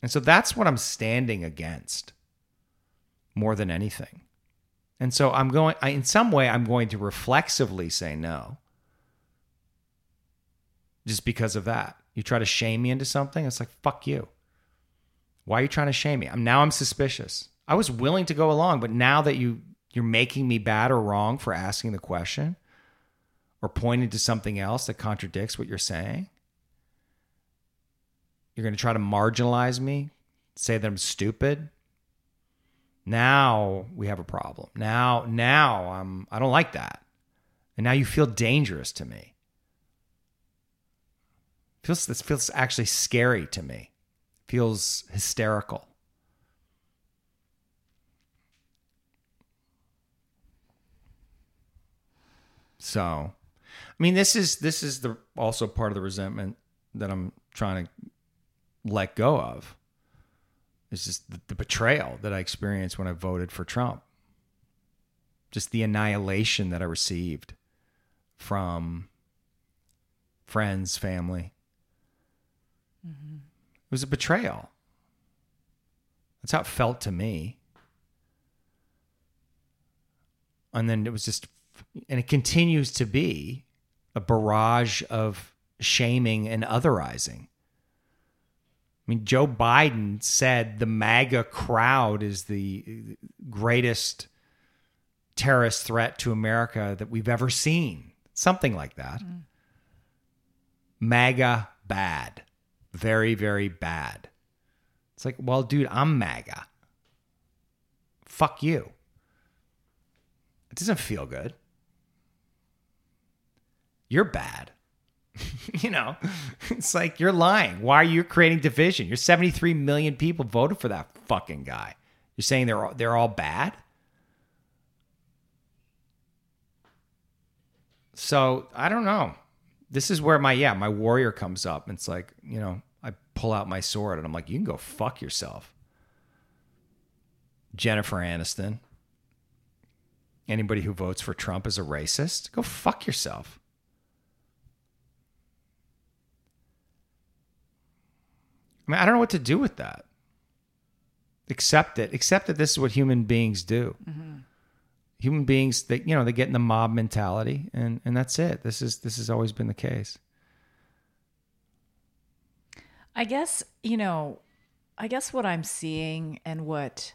And so that's what I'm standing against more than anything. And so I'm going, I, in some way, I'm going to reflexively say no. Just because of that. You try to shame me into something, it's like, fuck you. Why are you trying to shame me? I'm, now I'm suspicious. I was willing to go along, but now that you, you're making me bad or wrong for asking the question, or pointing to something else that contradicts what you're saying, you're going to try to marginalize me, say that I'm stupid. Now we have a problem. Now, now I'm, I don't like that. And now you feel dangerous to me. Feels, this feels actually scary to me. Feels hysterical. So, I mean, this is this is the also part of the resentment that I'm trying to let go of. It's just the, the betrayal that I experienced when I voted for Trump. Just the annihilation that I received from friends, family. Mm-hmm. It was a betrayal. That's how it felt to me. And then it was just, and it continues to be a barrage of shaming and otherizing. I mean, Joe Biden said the MAGA crowd is the greatest terrorist threat to America that we've ever seen. Something like that. Mm. MAGA bad. Very, very bad. It's like, well, dude, I'm MAGA. Fuck you. It doesn't feel good. You're bad. You know, it's like, you're lying. Why are you creating division? You're seventy-three million people voted for that fucking guy. You're saying they're all, they're all bad? So I don't know. This is where my, yeah, my warrior comes up. It's like, you know, I pull out my sword and I'm like, you can go fuck yourself. Jennifer Aniston. Anybody who votes for Trump is a racist. Go fuck yourself. I mean, I don't know what to do with that. Accept it. Accept that this is what human beings do. Mm-hmm. Human beings, they, you know, they get in the mob mentality, and, and that's it. This is this has always been the case. I guess, you know, I guess what I'm seeing and what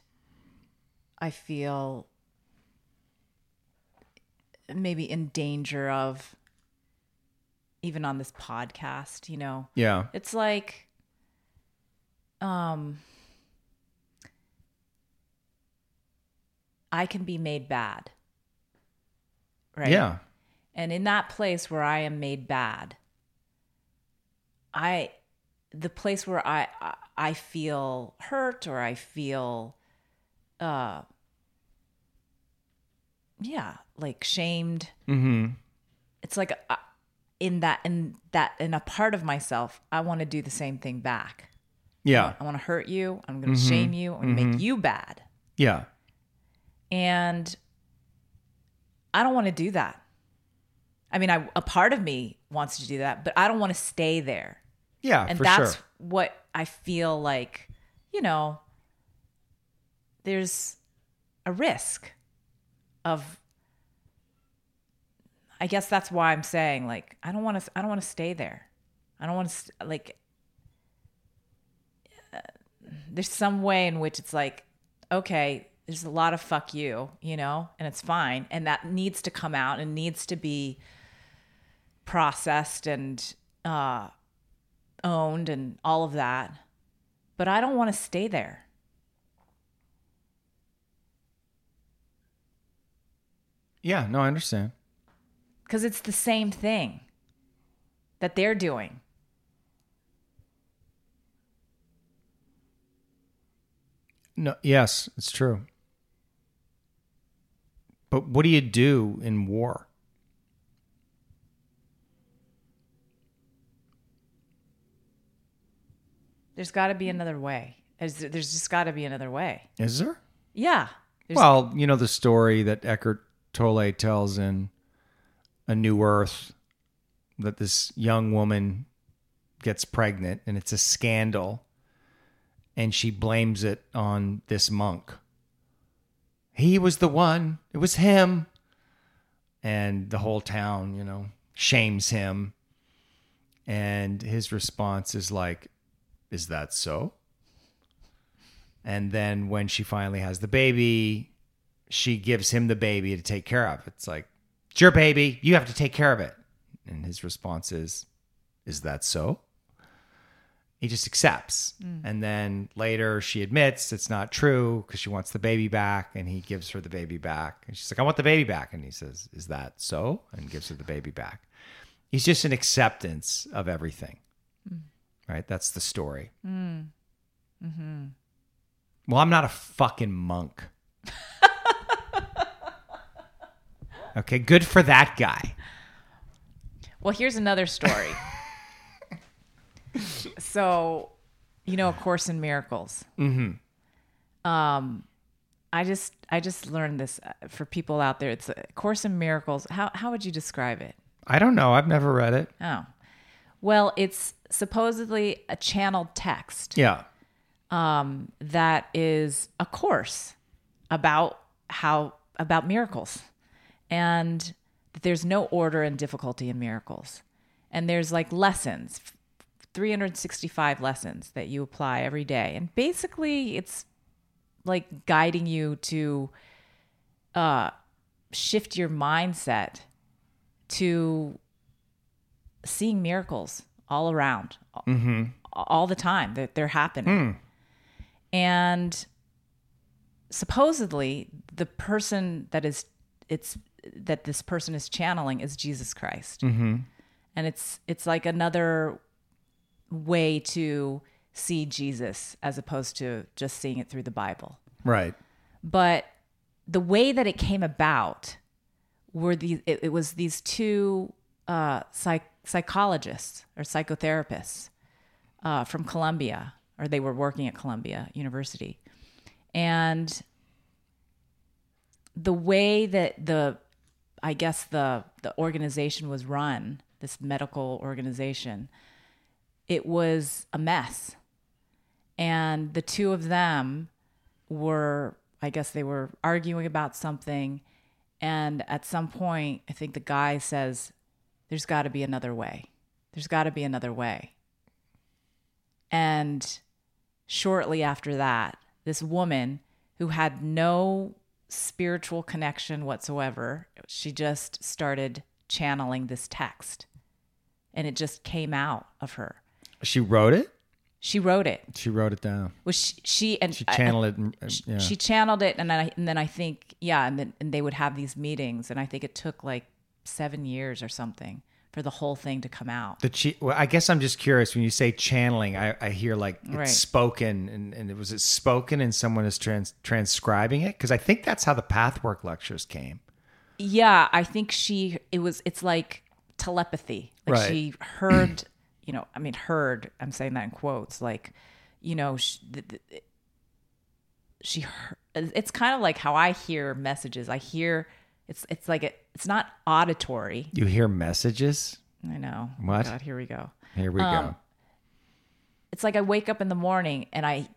I feel maybe in danger of, even on this podcast, you know. Yeah. It's like... Um, I can be made bad, right? Yeah. And in that place where I am made bad, I, the place where I, I, I feel hurt or I feel, uh, yeah, like shamed. Mm-hmm. It's like uh, in that, in that, in a part of myself, I want to do the same thing back. Yeah. I want to hurt you. I'm going to mm-hmm. shame you. I'm going to mm-hmm. make you bad. Yeah. And I don't want to do that. I mean, I, a part of me wants to do that, but I don't want to stay there. Yeah, and for that's sure. what I feel like, you know, there's a risk of, I guess that's why I'm saying, like, I don't want to, I don't want to stay there. I don't want to, like, there's some way in which it's like, okay, there's a lot of fuck you, you know, and it's fine. And that needs to come out and needs to be processed and uh, owned and all of that. But I don't want to stay there. Yeah, no, I understand. Because it's the same thing that they're doing. No, yes, it's true. But what do you do in war? There's got to be another way. There's, there's just got to be another way. Is there? Yeah. Well, you know the story that Eckhart Tolle tells in A New Earth, that this young woman gets pregnant and it's a scandal. And she blames it on this monk. He was the one. It was him. And the whole town, you know, shames him. And his response is like, is that so? And then when she finally has the baby, she gives him the baby to take care of. It's like, it's your baby. You have to take care of it. And his response is, is that so? He just accepts. Mm. And then later she admits it's not true because she wants the baby back, and he gives her the baby back. And she's like, I want the baby back. And he says, is that so? And gives her the baby back. He's just an acceptance of everything. Mm. Right? That's the story. Mm. Mm-hmm. Well, I'm not a fucking monk. Okay, good for that guy. Well, here's another story. So, you know, A Course in Miracles. Mm-hmm. Um, I just I just learned this for people out there. It's A Course in Miracles. How how would you describe it? I don't know. I've never read it. Oh. Well, it's supposedly a channeled text. Yeah. Um, that is a course about how about miracles, and that there's no order and difficulty in miracles, and there's like lessons, three hundred sixty-five lessons that you apply every day, and basically it's like guiding you to uh, shift your mindset to seeing miracles all around, mm-hmm. all the time, that they're happening. Mm. And supposedly the person that is it's that this person is channeling is Jesus Christ. Mm-hmm. And it's it's like another way to see Jesus as opposed to just seeing it through the Bible. Right. But the way that it came about were these it, it was these two uh psych, psychologists or psychotherapists uh from Columbia, or they were working at Columbia University. And the way that the, I guess the, the organization was run, this medical organization, it was a mess. And the two of them were, I guess they were arguing about something. And at some point, I think the guy says, there's got to be another way. There's got to be another way. And shortly after that, this woman who had no spiritual connection whatsoever, she just started channeling this text, and it just came out of her. She wrote it? She wrote it. She wrote it down. Well, she, she and she channeled I, it. Yeah. She channeled it, and then I, and then I think yeah, and then and they would have these meetings, and I think it took like seven years or something for the whole thing to come out. Did she, well, I guess I'm just curious. When you say channeling, I, I hear like it's right. spoken, and, and it was it spoken, and someone is trans, transcribing it, because I think that's how the Pathwork lectures came. Yeah, I think she. It was. It's like telepathy. Like right. She heard. You know, I mean, heard. I'm saying that in quotes. Like, you know, she. The, the, she heard, it's kind of like how I hear messages. I hear. It's it's like it. It's not auditory. You hear messages? I know. What? Oh God, here we go. Here we um, go. It's like I wake up in the morning and I,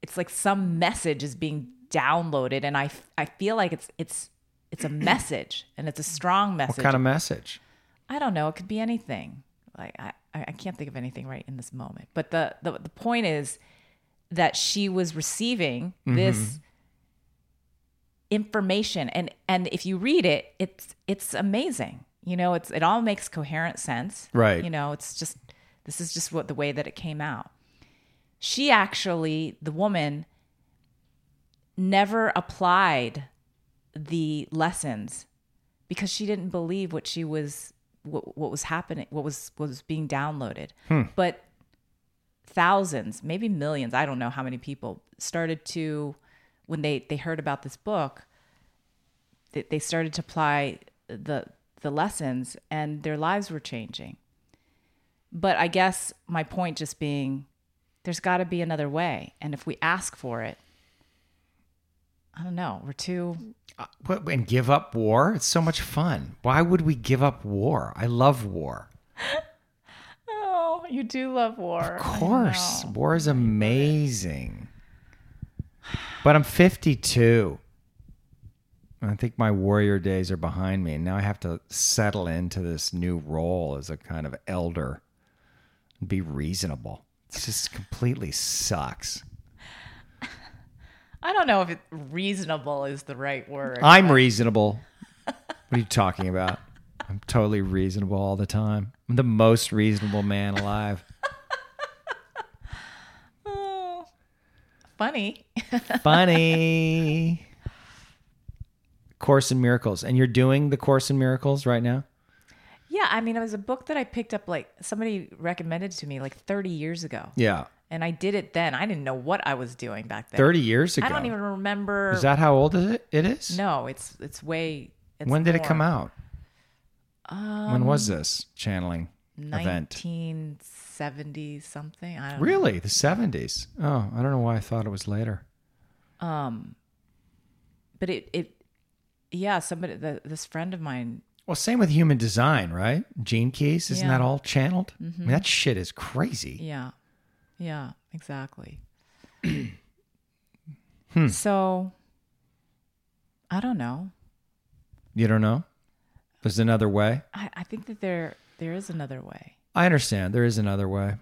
it's like some message is being downloaded, and I, I feel like it's it's it's a message, and it's a strong message. What kind of message? I don't know. It could be anything. Like I, I can't think of anything right in this moment. But the the, the point is that she was receiving mm-hmm. this information, and and if you read it, it's it's amazing. You know, it's it all makes coherent sense. Right. You know, it's just this is just what the way that it came out. She actually, the woman, never applied the lessons because she didn't believe what she was what, what was happening, what was what was being downloaded. Hmm. But thousands, maybe millions, I don't know how many people started to. When they, they heard about this book, they, they started to apply the the lessons, and their lives were changing. But I guess my point just being, there's got to be another way, and if we ask for it, I don't know, we're too... Uh, and give up war? It's so much fun. Why would we give up war? I love war. Oh, you do love war. Of course. War is amazing. But I'm fifty-two. I think my warrior days are behind me, and now I have to settle into this new role as a kind of elder and be reasonable. It just completely sucks. I don't know if it, reasonable is the right word. I'm but... reasonable. What are you talking about? I'm totally reasonable all the time. I'm the most reasonable man alive. Funny. Funny. Course in Miracles. And you're doing the Course in Miracles right now? Yeah. I mean, it was a book that I picked up, like, somebody recommended to me like thirty years ago. Yeah. And I did it then. I didn't know what I was doing back then. thirty years ago? I don't even remember. Is that how old it is? No, it's it's way... It's when did more. It come out? Um, when was this channeling event? nineteen seventy something. I don't really? Know. The seventies? Oh, I don't know why I thought it was later. Um, but it, it yeah, somebody, the, this friend of mine. Well, same with human design, right? Gene Keys, isn't yeah. that all channeled? Mm-hmm. I mean, that shit is crazy. Yeah, yeah, exactly. hmm. So, I don't know. You don't know? There's another way? I, I think that there there is another way. I understand. There is another way.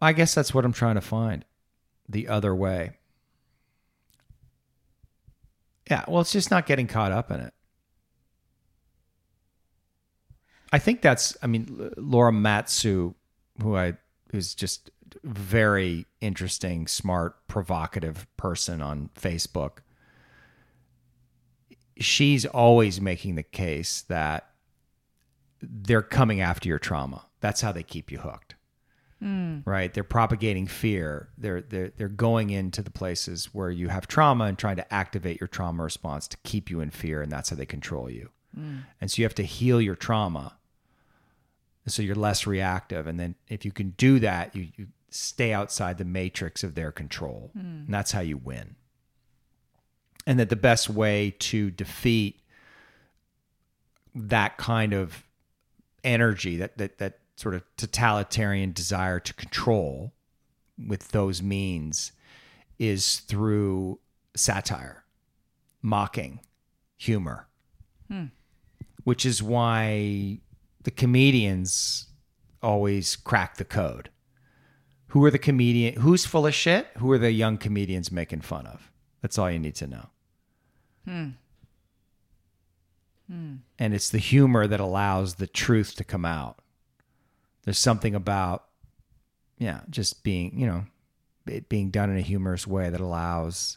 I guess that's what I'm trying to find. The other way. Yeah, well, it's just not getting caught up in it. I think that's, I mean, Laura Matsu, who I who's just very interesting, smart, provocative person on Facebook. She's always making the case that they're coming after your trauma. That's how they keep you hooked, mm. right? They're propagating fear. They're, they're, they're going into the places where you have trauma and trying to activate your trauma response to keep you in fear, and that's how they control you. Mm. And so you have to heal your trauma so you're less reactive. And then if you can do that, you, you stay outside the matrix of their control. Mm. And that's how you win. And that the best way to defeat that kind of energy, that that that sort of totalitarian desire to control with those means, is through satire, mocking, humor. Hmm. Which is why the comedians always crack the code. Who are the comedian? Who's full of shit? Who are the young comedians making fun of? That's all you need to know. Hmm. Hmm. And it's the humor that allows the truth to come out. There's something about, yeah, just being, you know, it being done in a humorous way that allows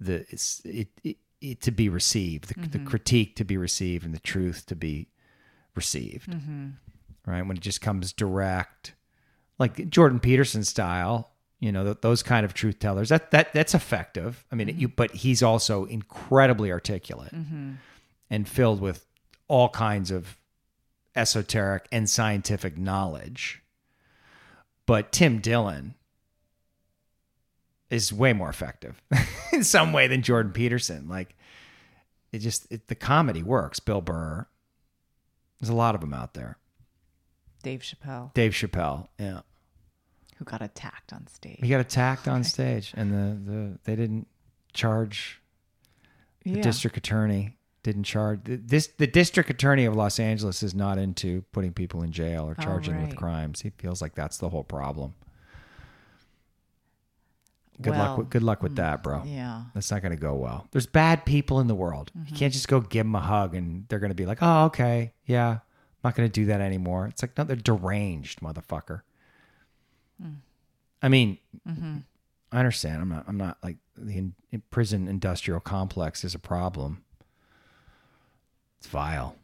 the it's, it, it, it to be received, the, mm-hmm. the critique to be received, and the truth to be received. Mm-hmm. Right? When it just comes direct, like Jordan Peterson style. You know, th- those kind of truth tellers, that that that's effective. I mean, mm-hmm. it, you, but he's also incredibly articulate mm-hmm. and filled with all kinds of esoteric and scientific knowledge. But Tim Dillon is way more effective in some way than Jordan Peterson. Like, it just, it, the comedy works. Bill Burr, there's a lot of them out there. Dave Chappelle. Dave Chappelle, yeah. Who got attacked on stage? He got attacked on stage, and the, the they didn't charge. The yeah. district attorney didn't charge this. The district attorney of Los Angeles is not into putting people in jail or charging oh, right. with crimes. He feels like that's the whole problem. Good well, luck. Good luck with that, bro. Yeah, that's not going to go well. There's bad people in the world. Mm-hmm. You can't just go give them a hug and they're going to be like, "Oh, okay, yeah, I'm not going to do that anymore." It's like, no, they're deranged, motherfucker. I mean, mm-hmm. I understand. I'm not. I'm not like the in, in prison industrial complex is a problem. It's vile,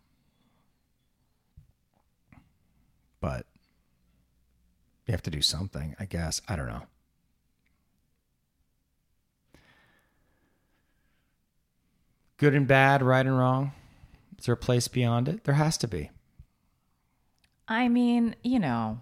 but you have to do something, I guess. I don't know. Good and bad, right and wrong. Is there a place beyond it? There has to be. I mean, you know.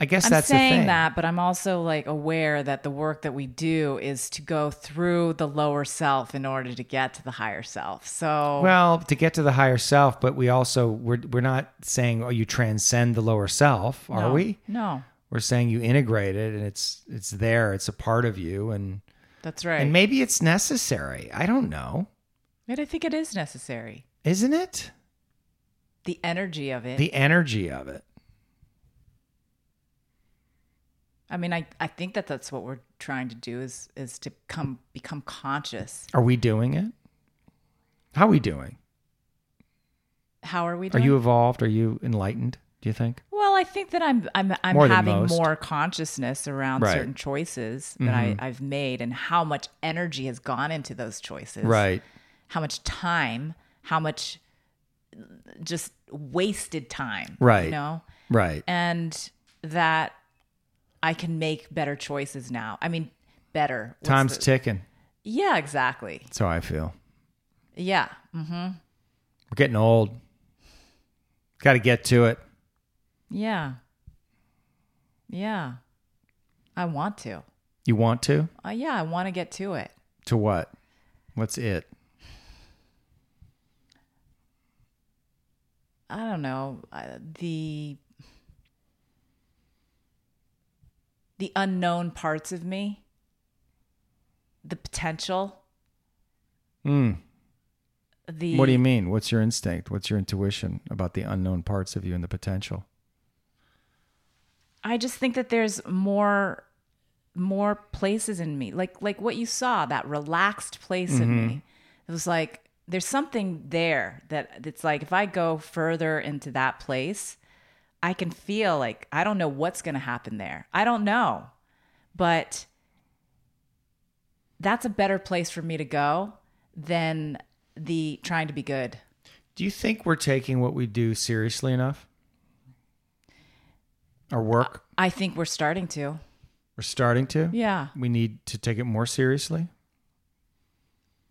I guess I'm that's the thing. I'm saying that, but I'm also like aware that the work that we do is to go through the lower self in order to get to the higher self. So well, to get to the higher self, but we also we're we're not saying oh you transcend the lower self, are no, we? No. We're saying you integrate it and it's it's there, it's a part of you, and that's right. And maybe it's necessary. I don't know. But I think it is necessary. Isn't it? The energy of it. The energy of it. I mean, I, I think that that's what we're trying to do is is to come become conscious. Are we doing it? How are we doing? How are we doing? Are you evolved? Are you enlightened, do you think? Well, I think that I'm I'm I'm more having more consciousness around right. certain choices that mm-hmm. I, I've made and how much energy has gone into those choices. Right. How much time, how much just wasted time. Right. You know? Right. And that I can make better choices now. I mean, better. What's Time's the... ticking. Yeah, exactly. That's how I feel. Yeah. Mm-hmm. We're getting old. Got to get to it. Yeah. Yeah. I want to. You want to? Uh, yeah, I want to get to it. To what? What's it? I don't know. Uh, the the unknown parts of me. The potential. Mm. The, what do you mean? What's your instinct? What's your intuition about the unknown parts of you and the potential? I just think that there's more more places in me. Like like what you saw, that relaxed place mm-hmm. in me. It was like there's something there that it's like if I go further into that place, I can feel like I don't know what's going to happen there. I don't know. But that's a better place for me to go than the trying to be good. Do you think we're taking what we do seriously enough? Our work? I think we're starting to. We're starting to? Yeah. We need to take it more seriously?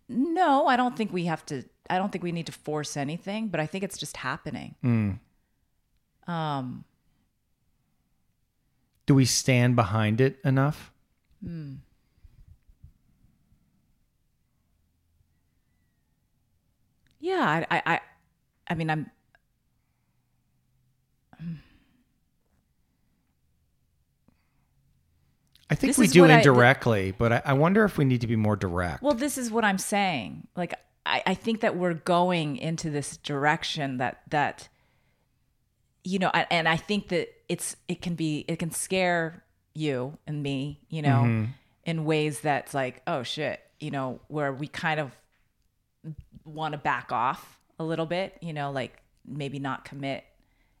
No, I don't think we have to. I don't think we need to force anything, but I think it's just happening. Mm. Um, do we stand behind it enough? Mm. Yeah, I, I, I mean, I'm. I think this we do indirectly, I, but I, I wonder if we need to be more direct. Well, this is what I'm saying. Like, I, I think that we're going into this direction that that, you know, I, and I think that it's it can be it can scare you and me, you know, mm-hmm. in ways that's like, oh shit, you know, where we kind of want to back off a little bit, you know, like maybe not commit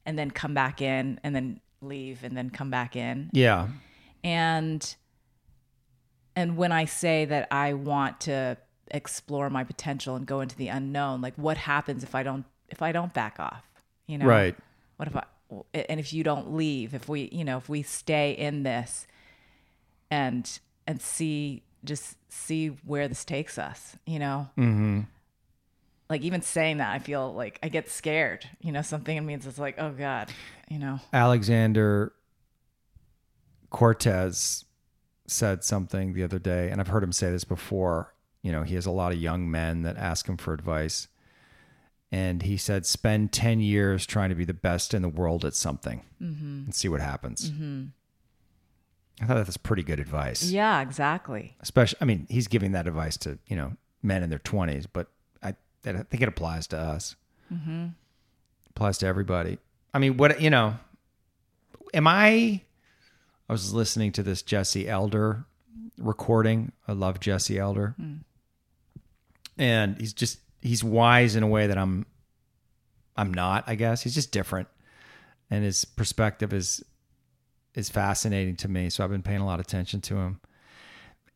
and then come back in and then leave and then come back in. Yeah. And, and when I say that I want to explore my potential and go into the unknown, like what happens if I don't, if I don't back off, you know, right. What if I, and if you don't leave, if we, you know, if we stay in this and, and see, just see where this takes us, you know? Mm-hmm. Like even saying that, I feel like I get scared, you know, something in me is just like, oh God, you know. Alexander Cortez said something the other day, and I've heard him say this before. You know, he has a lot of young men that ask him for advice. And he said, spend ten years trying to be the best in the world at something mm-hmm. and see what happens. Mm-hmm. I thought that was pretty good advice. Yeah, exactly. Especially, I mean, he's giving that advice to, you know, men in their twenties, but I, I think it applies to us. Mm-hmm. It applies to everybody. I mean, what, you know, am I, I was listening to this Jesse Elder recording. I love Jesse Elder. Mm. And he's just, he's wise in a way that I'm, I'm not, I guess. He's just different. And his perspective is, is fascinating to me. So I've been paying a lot of attention to him.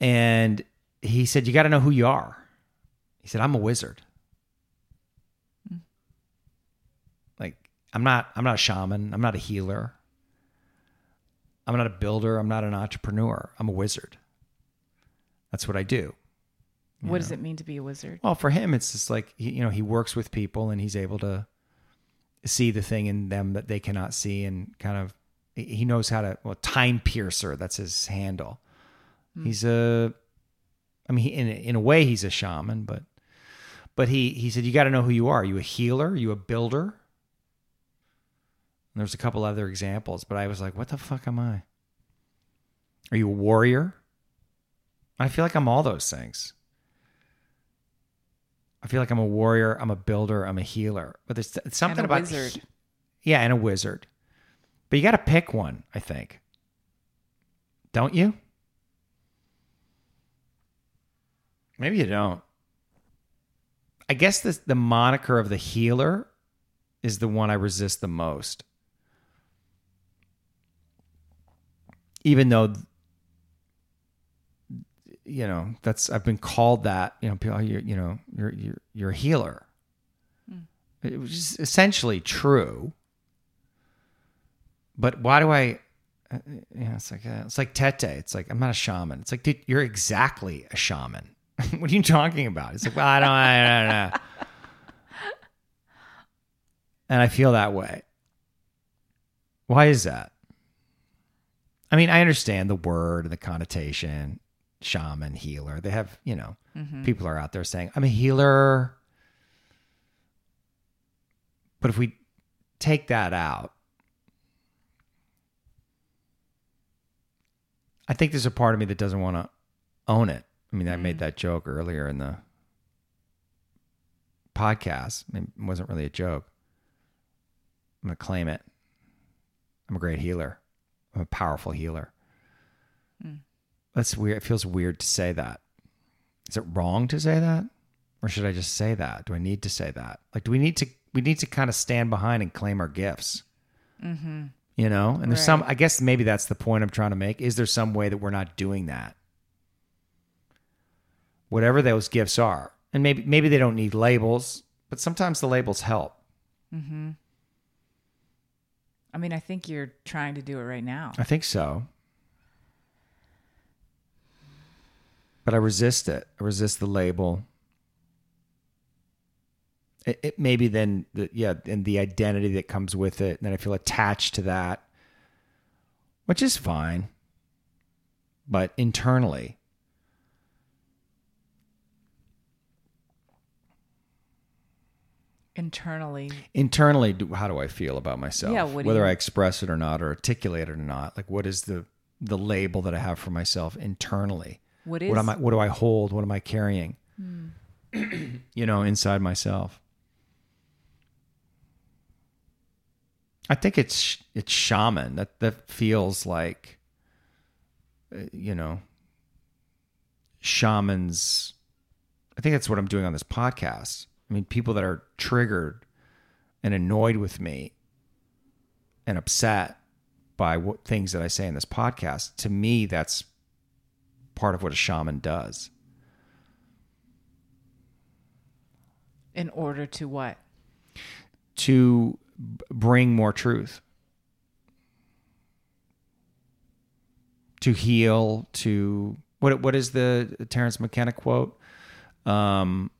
And he said, you got to know who you are. He said, I'm a wizard. Mm. Like I'm not, I'm not a shaman. I'm not a healer. I'm not a builder. I'm not an entrepreneur. I'm a wizard. That's what I do. What know? Does it mean to be a wizard? Well, for him, it's just like, he, you know, he works with people and he's able to see the thing in them that they cannot see and kind of, he knows how to, well, time piercer. That's his handle. Mm. He's a, I mean, he, in, in a way he's a shaman, but, but he, he said, you got to know who you are. Are you a healer? Are you a builder? There's a couple other examples, but I was like, what the fuck am I? Are you a warrior? I feel like I'm all those things. I feel like I'm a warrior, I'm a builder, I'm a healer. But there's something and a about... wizard. Yeah, and a wizard. But you got to pick one, I think. Don't you? Maybe you don't. I guess this, the moniker of the healer is the one I resist the most. Even though, you know, that's, I've been called that, you know, people, you're, you know, you're, you're, you're a healer. Mm. It was just essentially true. But why do I, uh, yeah, it's like, uh, it's like Tete. It's like, I'm not a shaman. It's like, dude, you're exactly a shaman. What are you talking about? It's like, well, I don't, I don't know. and I feel that way. Why is that? I mean, I understand the word and the connotation, shaman, healer. They have, you know, mm-hmm. people are out there saying, I'm a healer. But if we take that out, I think there's a part of me that doesn't want to own it. I mean, I mm. made that joke earlier in the podcast. It wasn't really a joke. I'm going to claim it. I'm a great healer. I'm a powerful healer. Mm. That's weird. It feels weird to say that. Is it wrong to say that? Or should I just say that? Do I need to say that? Like, do we need to, we need to kind of stand behind and claim our gifts? Mm-hmm. You know? And there's right. some, I guess maybe that's the point I'm trying to make. Is there some way that we're not doing that? Whatever those gifts are. And maybe maybe they don't need labels, but sometimes the labels help. Mm-hmm. I mean, I think you're trying to do it right now. I think so. But I resist it. I resist the label. It, it maybe then, the, yeah, and the identity that comes with it. And then I feel attached to that, which is fine. But internally, Internally. Internally, how do I feel about myself? Yeah, what do Whether you... I express it or not, or articulate it or not. Like, what is the, the label that I have for myself internally? What is? What am I, what do I hold? What am I carrying? Mm. you know, inside myself. I think it's it's shaman. That that feels like, you know, shamans. I think that's what I'm doing on this podcast. I mean, people that are triggered and annoyed with me and upset by what things that I say in this podcast, to me, that's part of what a shaman does. In order to what? To b- bring more truth. To heal, to... What? What is the Terrence McKenna quote? Um...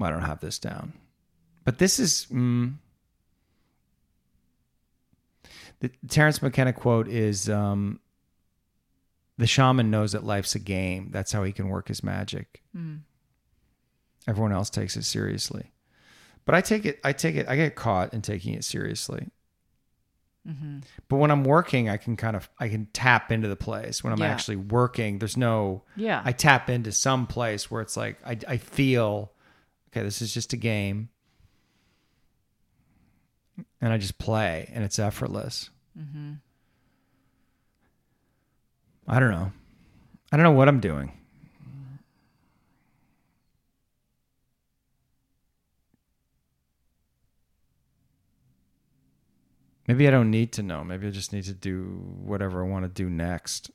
I don't have this down, but this is mm, the Terrence McKenna quote is, um, the shaman knows that life's a game. That's how he can work his magic. Mm. Everyone else takes it seriously, but I take it, I take it, I get caught in taking it seriously. Mm-hmm. But when I'm working, I can kind of, I can tap into the place when I'm yeah. actually working. There's no, yeah. I tap into some place where it's like, I, I feel okay, this is just a game. And I just play, and it's effortless. Mm-hmm. I don't know. I don't know what I'm doing. Maybe I don't need to know. Maybe I just need to do whatever I want to do next.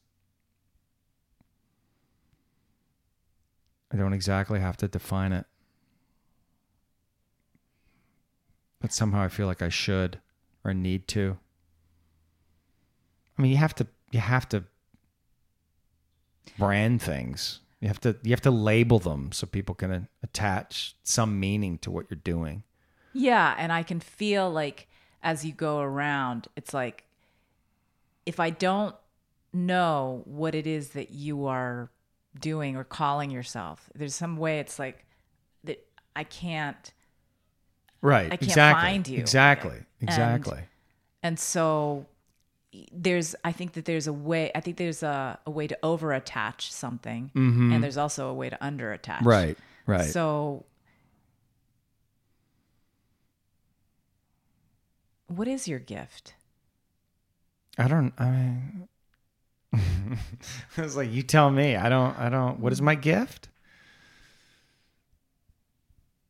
I don't exactly have to define it. But somehow I feel like I should or need to. I mean, you have to you have to brand things. You have to you have to label them so people can attach some meaning to what you're doing. Yeah, and I can feel like as you go around, it's like if I don't know what it is that you are doing or calling yourself, there's some way it's like that I can't Right. I can't exactly. find you. Exactly. Exactly. And, and so there's, I think that there's a way, I think there's a, a way to over attach something mm-hmm. and there's also a way to under attach. Right. Right. So what is your gift? I don't, I mean, I was like, you tell me, I don't, I don't, what is my gift?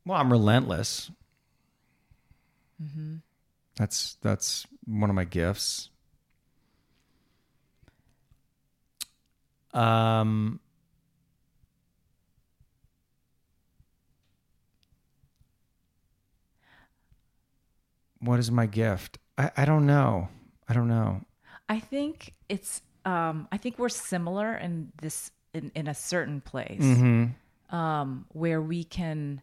Well, I'm relentless. Mm-hmm. That's that's one of my gifts. Um, what is my gift? I, I don't know. I don't know. I think it's. Um, I think we're similar in this in, in a certain place mm-hmm. um, where we can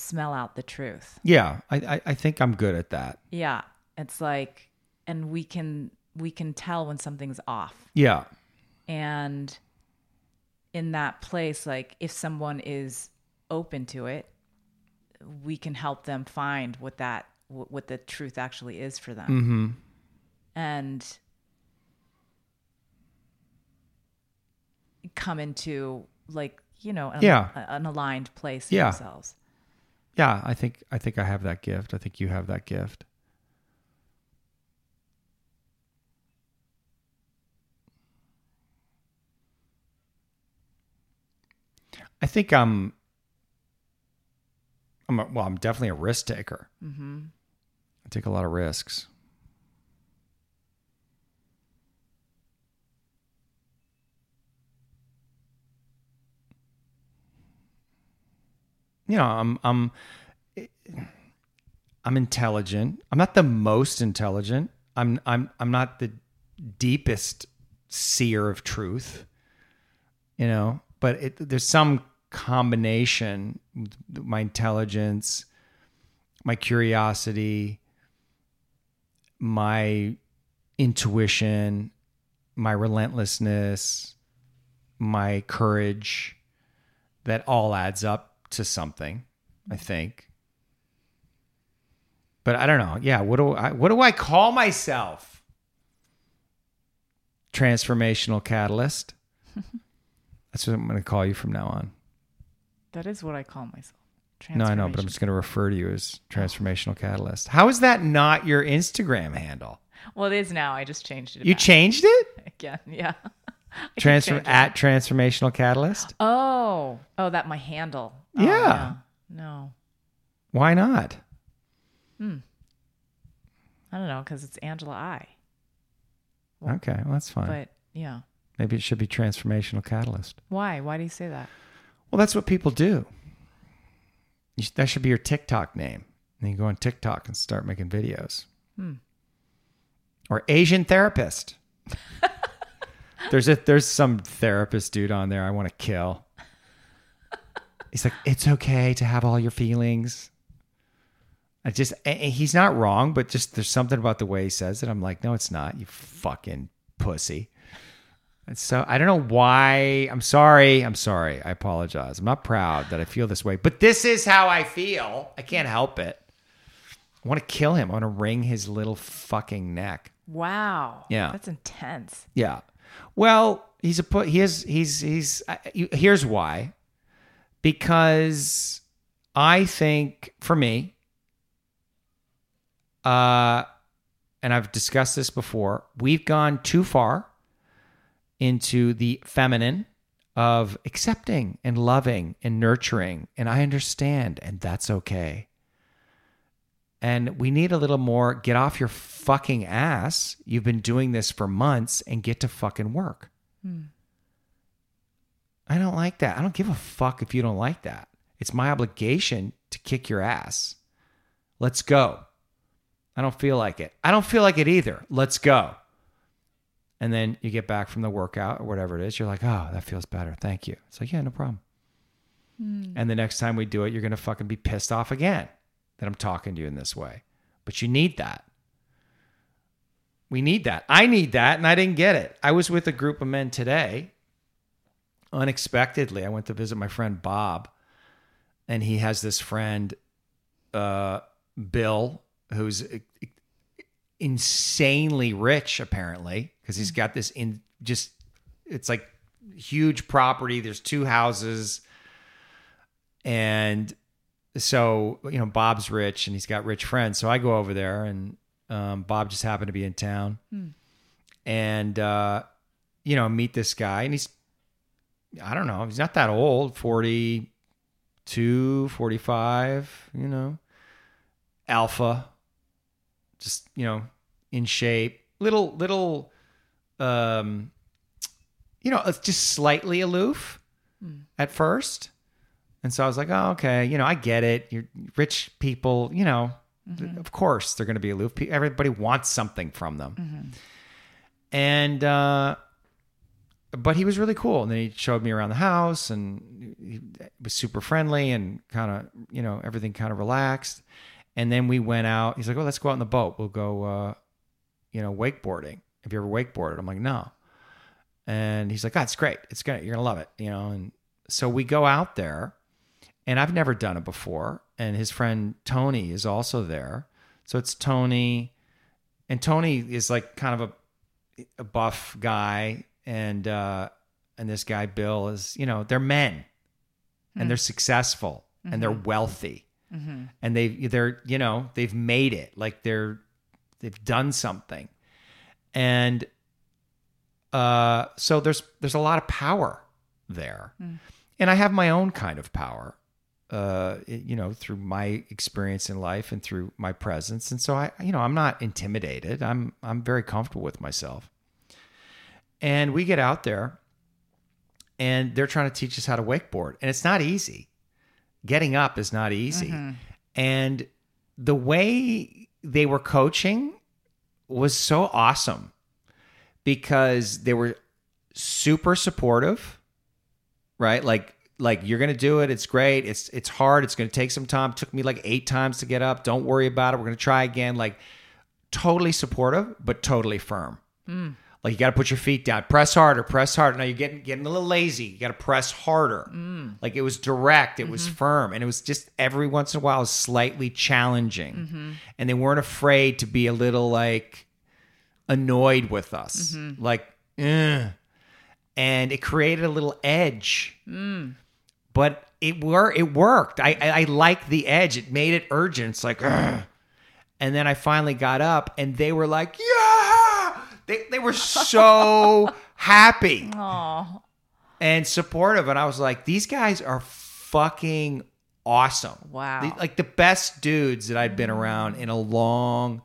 smell out the truth. Yeah, I, I, I think I'm good at that. Yeah, it's like, and we can we can tell when something's off. Yeah. And in that place, like if someone is open to it, we can help them find what that what the truth actually is for them. Mm-hmm. And come into like, you know, an, yeah. a, an aligned place for yeah. themselves. Yeah, I think I think I have that gift. I think you have that gift. I think I'm, I'm a, well, I'm definitely a risk taker. Mm-hmm. I take a lot of risks. You know, I'm, I'm, I'm intelligent. I'm not the most intelligent. I'm, I'm, I'm not the deepest seer of truth, you know, but it, there's some combination, my intelligence, my curiosity, my intuition, my relentlessness, my courage, that all adds up to something, I think. But I don't know. Yeah, what do I what do I call myself? Transformational catalyst. That's what I'm going to call you from now on. That is what I call myself. No, I know, but I'm just going to refer to you as Transformational Catalyst. How is that not your Instagram handle? Well, it is now. I just changed it. You changed it? Again, yeah. Transform at Transformational Catalyst? Oh. Oh, that my handle. Oh, yeah. No. no. Why not? Hmm. I don't know, because it's Angela I. Well, okay, well, that's fine. But, yeah. Maybe it should be Transformational Catalyst. Why? Why do you say that? Well, that's what people do. You sh- that should be your TikTok name. And you go on TikTok and start making videos. Hmm. Or Asian Therapist. There's a there's some therapist dude on there I want to kill. He's like, it's okay to have all your feelings. I just he's not wrong, but just there's something about the way he says it. I'm like, no, it's not. You fucking pussy. And so I don't know why. I'm sorry. I'm sorry. I apologize. I'm not proud that I feel this way, but this is how I feel. I can't help it. I want to kill him. I want to wring his little fucking neck. Wow. Yeah. That's intense. Yeah. Well, he's a he is he's he's uh, you, here's why, because I think for me, uh, and I've discussed this before, we've gone too far into the feminine of accepting and loving and nurturing, and I understand, and that's okay. And we need a little more, get off your fucking ass. You've been doing this for months and get to fucking work. Hmm. I don't like that. I don't give a fuck if you don't like that. It's my obligation to kick your ass. Let's go. I don't feel like it. I don't feel like it either. Let's go. And then you get back from the workout or whatever it is. You're like, oh, that feels better. Thank you. It's like, yeah, no problem. Hmm. And the next time we do it, you're going to fucking be pissed off again that I'm talking to you in this way. But you need that. We need that. I need that, and I didn't get it. I was with a group of men today. Unexpectedly, I went to visit my friend Bob, and he has this friend, uh, Bill, who's insanely rich, apparently, because he's got this in just, it's like huge property. There's two houses, and so, you know, Bob's rich and he's got rich friends. So I go over there, and um, Bob just happened to be in town. Mm. And, uh, you know, meet this guy, and he's, I don't know, he's not that old, forty-two, forty-five, you know, alpha, just, you know, in shape, little, little, um, you know, just slightly aloof mm. at first. And so I was like, oh, okay, you know, I get it. You're rich people, you know, mm-hmm. of course they're going to be aloof. Everybody wants something from them. Mm-hmm. And uh, but he was really cool. And then he showed me around the house, and he was super friendly and kind of, you know, everything kind of relaxed. And then we went out. He's like, oh, let's go out in the boat. We'll go, uh, you know, wakeboarding. Have you ever wakeboarded? I'm like, no. And he's like, oh, it's great. It's great. You're going to love it. You know? And so we go out there, and I've never done it before. And his friend Tony is also there. So it's Tony. And Tony is like kind of a, a buff guy. And, uh, and this guy, Bill, is, you know, they're men mm-hmm. and they're successful mm-hmm. and they're wealthy mm-hmm. and they, they're, you know, they've made it, like they're, they've done something. And, uh, so there's, there's a lot of power there. Mm. And I have my own kind of power, uh, you know, through my experience in life and through my presence. And so I, you know, I'm not intimidated. I'm, I'm very comfortable with myself. And we get out there, and they're trying to teach us how to wakeboard. And it's not easy. Getting up is not easy. Mm-hmm. And the way they were coaching was so awesome because they were super supportive, right? Like, like you're going to do it. It's great. It's, it's hard. It's going to take some time. It took me like eight times to get up. Don't worry about it. We're going to try again. Like totally supportive, but totally firm. Mm. Like, you got to put your feet down. Press harder. Press harder. Now, you're getting getting a little lazy. You got to press harder. Mm. Like, it was direct. It mm-hmm. was firm. And it was just every once in a while it was slightly challenging. Mm-hmm. And they weren't afraid to be a little, like, annoyed with us. Mm-hmm. Like, ugh. And it created a little edge. Mm. But it were it worked. I, I, I liked the edge. It made it urgent. It's like, ugh. And then I finally got up, and they were like, yeah! They they were so happy Aww. And supportive. And I was like, these guys are fucking awesome. Wow. They, like the best dudes that I'd been around in a long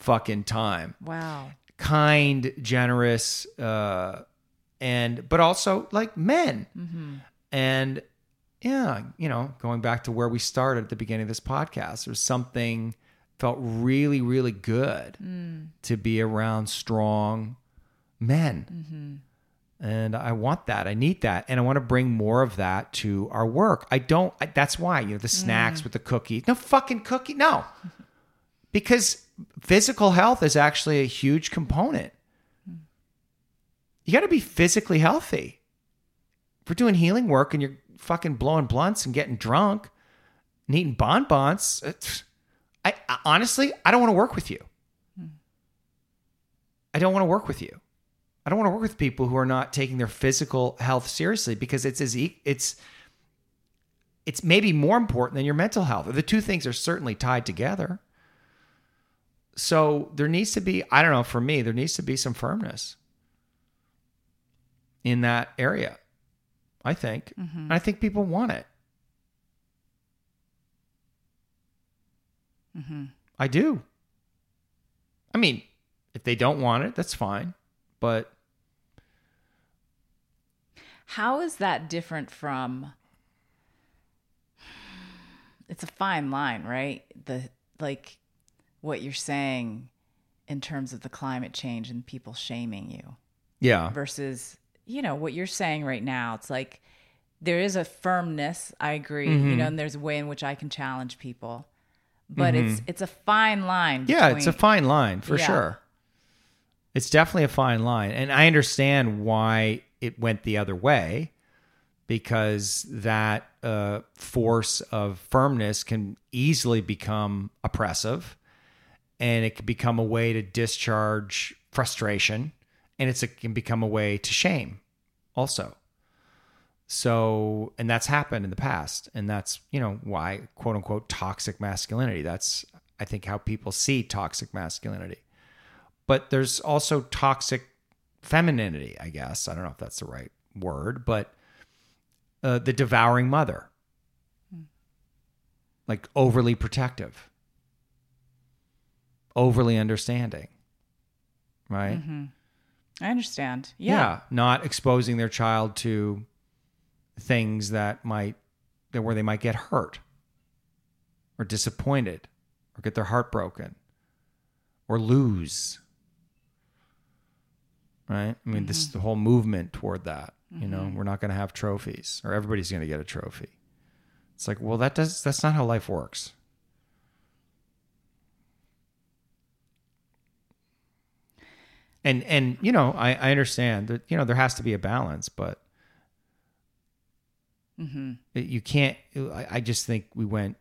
fucking time. Wow. Kind, generous, uh, and but also like men. Mm-hmm. And yeah, you know, going back to where we started at the beginning of this podcast, there's something... felt really, really good mm. to be around strong men. Mm-hmm. And I want that. I need that. And I want to bring more of that to our work. I don't, I, that's why, you know, the snacks mm. with the cookie, no fucking cookie. No, because physical health is actually a huge component. You got to be physically healthy. If we're doing healing work and you're fucking blowing blunts and getting drunk and eating bonbons, it's, I honestly, I don't want to work with you. I don't want to work with you. I don't want to work with people who are not taking their physical health seriously because it's as e- it's it's maybe more important than your mental health. The two things are certainly tied together. So there needs to be, I don't know, for me, there needs to be some firmness in that area, I think. Mm-hmm. And I think people want it. Mm-hmm. I do. I mean, if they don't want it, that's fine. But how is that different from? It's a fine line, right? The like what you're saying in terms of the climate change and people shaming you. Yeah. Versus, you know, what you're saying right now. It's like there is a firmness. I agree. Mm-hmm. You know, and there's a way in which I can challenge people. But mm-hmm. it's it's a fine line. Between, yeah, it's a fine line for yeah. sure. It's definitely a fine line. And I understand why it went the other way because that uh, force of firmness can easily become oppressive and it can become a way to discharge frustration and it's a, it can become a way to shame also. So, and that's happened in the past. And that's, you know, why, quote unquote, toxic masculinity. That's, I think, how people see toxic masculinity. But there's also toxic femininity, I guess. I don't know if that's the right word, but uh, the devouring mother. Mm. Like overly protective. Overly understanding. Right? Mm-hmm. I understand. Yeah. Yeah. Not exposing their child to... things that might, that where they might get hurt or disappointed or get their heart broken or lose. right? I mean, mm-hmm. this the whole movement toward that, mm-hmm. you know, we're not going to have trophies, or everybody's going to get a trophy. It's like, well, that does, that's not how life works. And, and, you know, I, I understand that, you know, there has to be a balance, but mm-hmm. you can't, I, I just think we went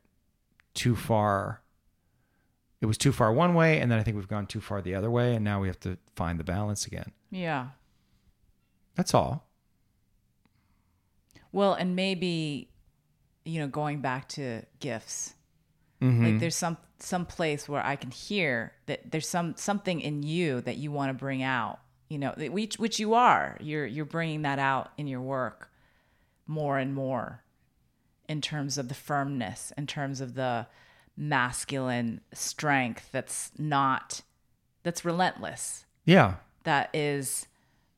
too far. It was too far one way. And then I think we've gone too far the other way. And now we have to find the balance again. Yeah. That's all. Well, and maybe, you know, going back to gifts, mm-hmm. like there's some, some place where I can hear that there's some, something in you that you want to bring out, you know, which, which you are, you're, you're bringing that out in your work more and more in terms of the firmness, in terms of the masculine strength. That's not, that's relentless. Yeah. That is,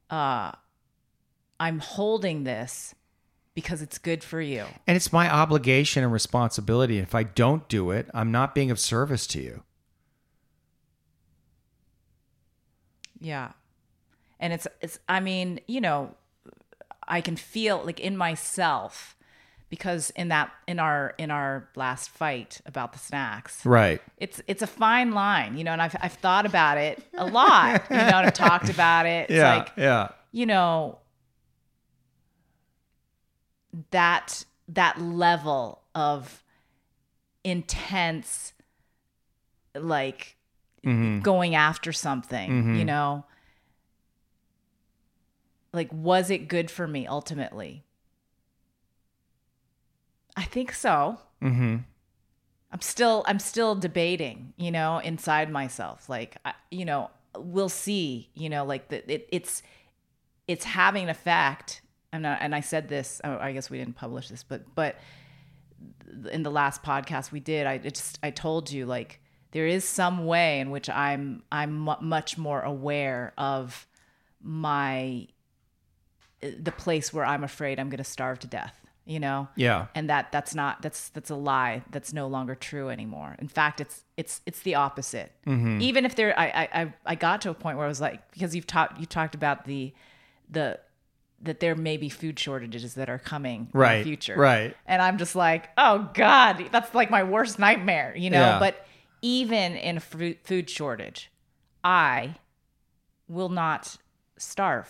uh, I'm holding this because it's good for you. And it's my obligation and responsibility. If I don't do it, I'm not being of service to you. Yeah. And it's, it's, I mean, you know, I can feel like in myself, because in that, in our, in our last fight about the snacks, right. It's, it's a fine line, you know, and I've, I've thought about it a lot, you know, and I've talked about it. It's yeah, like, yeah. you know, that that level of intense, like mm-hmm. going after something, mm-hmm. you know, like, was it good for me ultimately? I think so. Mm-hmm. I'm still, I'm still debating, you know, inside myself, like, I, you know, we'll see, you know, like the, it, it's, it's having an effect. I'm not, and I said this, I guess we didn't publish this, but, but in the last podcast we did, I just, I told you, like, there is some way in which I'm, I'm much more aware of my, the place where I'm afraid I'm going to starve to death, you know? Yeah. And that, that's not, that's, that's a lie. That's no longer true anymore. In fact, it's, it's, it's the opposite. Mm-hmm. Even if there, I, I, I got to a point where I was like, because you've talked, you talked about the, the, that there may be food shortages that are coming right, in the future. Right. And I'm just like, oh God, that's like my worst nightmare, you know? Yeah. But even in a food shortage, I will not starve.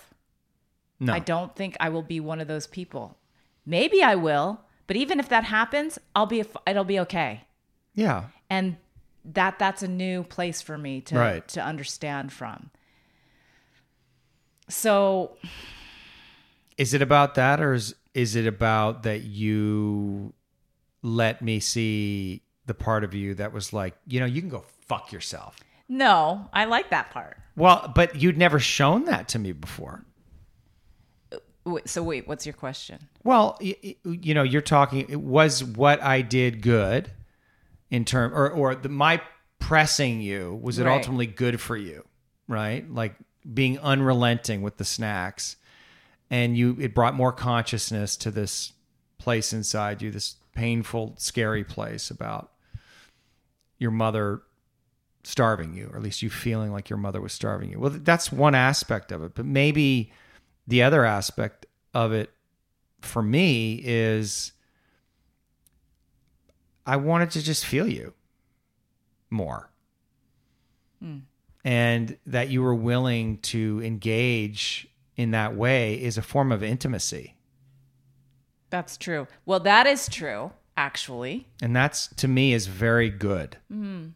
No. I don't think I will be one of those people. Maybe I will, but even if that happens, I'll be, it'll be okay. Yeah. And that, that's a new place for me to, right. to understand from. So... Is it about that, or is, is it about that you let me see the part of you that was like, you know, you can go fuck yourself? No, I like that part. Well, but you'd never shown that to me before. So wait, what's your question? Well, you, you know, you're talking, it was what I did good in term, or, or the, my pressing you, was it right. ultimately good for you, right? Like being unrelenting with the snacks. And you, it brought more consciousness to this place inside you, this painful, scary place about your mother starving you, or at least you feeling like your mother was starving you. Well, that's one aspect of it. But maybe the other aspect of it for me is I wanted to just feel you more. Mm. And that you were willing to engage in that way is a form of intimacy. That's true. Well, that is true, actually. And that's, to me, is very good. Mm-hmm.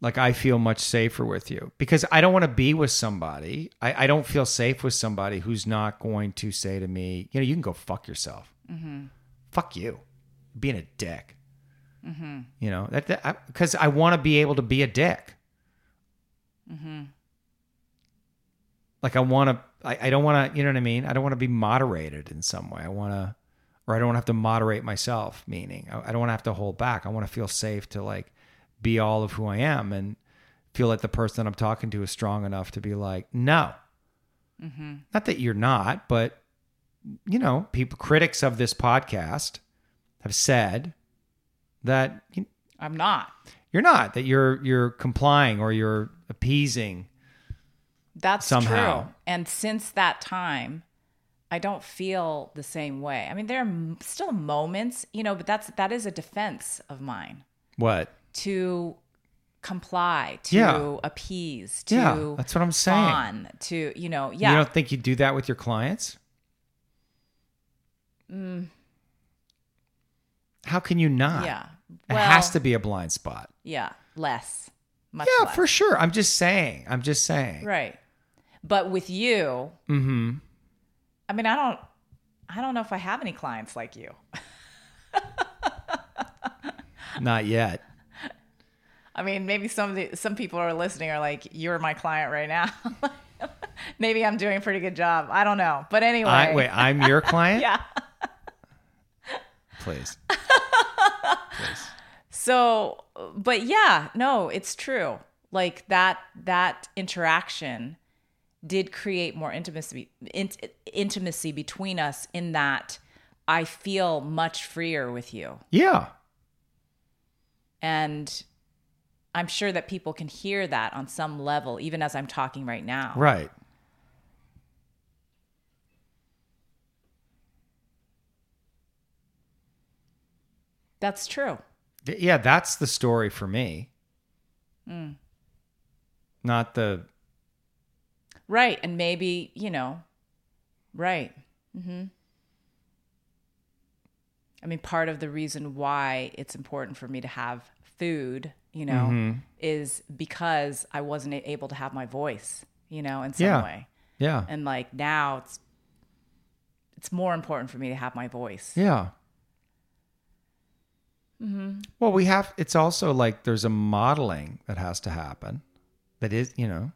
Like, I feel much safer with you, because I don't want to be with somebody. I, I don't feel safe with somebody who's not going to say to me, you know, you can go fuck yourself. Mm-hmm. Fuck you. Being a dick. Mm-hmm. You know, that, that, because I, I want to be able to be a dick. Mm-hmm. Like I want to, I, I don't want to, you know what I mean? I don't want to be moderated in some way. I want to, or I don't want to have to moderate myself, meaning I, I don't want to have to hold back. I want to feel safe to like be all of who I am and feel like the person I'm talking to is strong enough to be like, no, mm-hmm. not that you're not, but you know, people, critics of this podcast have said that you, I'm not, you're not, that you're, you're complying or you're appeasing That's somehow. True. And since that time, I don't feel the same way. I mean, there are still moments, you know, but that's that is a defense of mine. What? To comply, to yeah. appease, to yeah, that's what I'm saying. On, to, you know, yeah. You don't think you do that with your clients? Mm. How can you not? Yeah. Well, it has to be a blind spot. Yeah. Less. Much yeah, less. For sure. I'm just saying. I'm just saying. Right. But with you, mm-hmm. I mean, I don't, I don't know if I have any clients like you. Not yet. I mean, maybe some of the, some people are listening are like, you're my client right now. Maybe I'm doing a pretty good job. I don't know. But anyway. I, wait, I'm your client? Yeah. Please. Please. So, but yeah, no, it's true. Like that, that interaction did create more intimacy, in, intimacy between us in that I feel much freer with you. Yeah. And I'm sure that people can hear that on some level, even as I'm talking right now. Right. That's true. Yeah, that's the story for me. Mm. Not the... Right, and maybe, you know, right. Mm-hmm. I mean, part of the reason why it's important for me to have food, you know, mm-hmm. is because I wasn't able to have my voice, you know, in some yeah. way. Yeah. And like now it's it's more important for me to have my voice. Yeah. Mm-hmm. Well, we have, it's also like there's a modeling that has to happen that is, you know,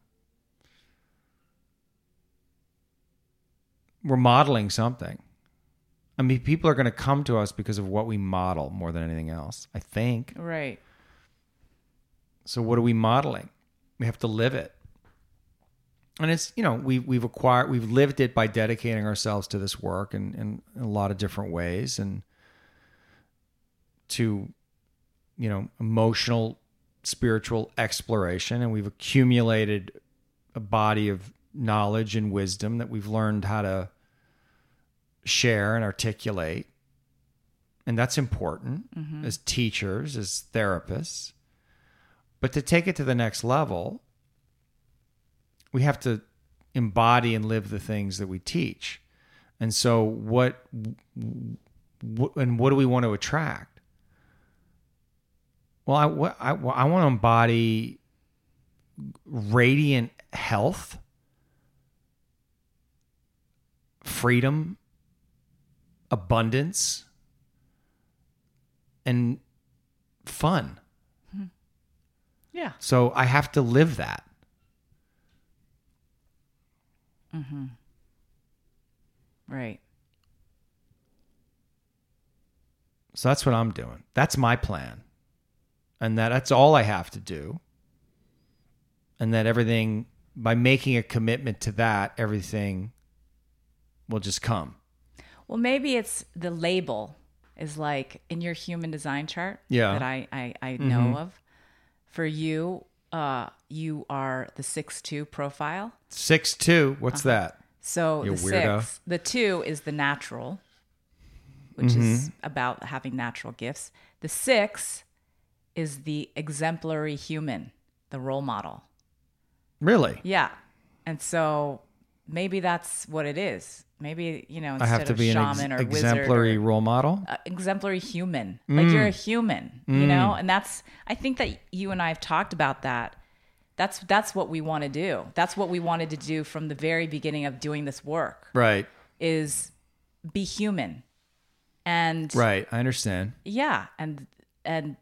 we're modeling something. I mean, people are going to come to us because of what we model more than anything else, I think. Right. So what are we modeling? We have to live it. And it's, you know, we, we've acquired, we've lived it by dedicating ourselves to this work in, in, in a lot of different ways and to, you know, emotional, spiritual exploration. And we've accumulated a body of knowledge and wisdom that we've learned how to share and articulate. And that's important mm-hmm. as teachers, as therapists. But to take it to the next level, we have to embody and live the things that we teach. And so what, wh- and what do we want to attract? Well, I, wh- I, wh- I want to embody radiant health, freedom, abundance, and fun. Yeah. So I have to live that. Mm-hmm. Right. So that's what I'm doing. That's my plan. And that that's all I have to do. And that everything, by making a commitment to that, everything will just come. Well, maybe it's the label is like in your human design chart yeah. that I, I, I know mm-hmm. of. For you, uh, you are the six two profile. six two What's uh-huh. that? So you the weirdo. six, the two is the natural, which mm-hmm. is about having natural gifts. The six is the exemplary human, the role model. Really? Yeah. And so maybe that's what it is. Maybe, you know, instead I have to of be shaman an ex- or exemplary wizard or, role model, uh, exemplary human, mm. like you're a human, mm. you know, and that's, I think that you and I have talked about that. That's, that's what we want to do. That's what we wanted to do from the very beginning of doing this work. Right. Is be human. And right. I understand. Yeah. And, and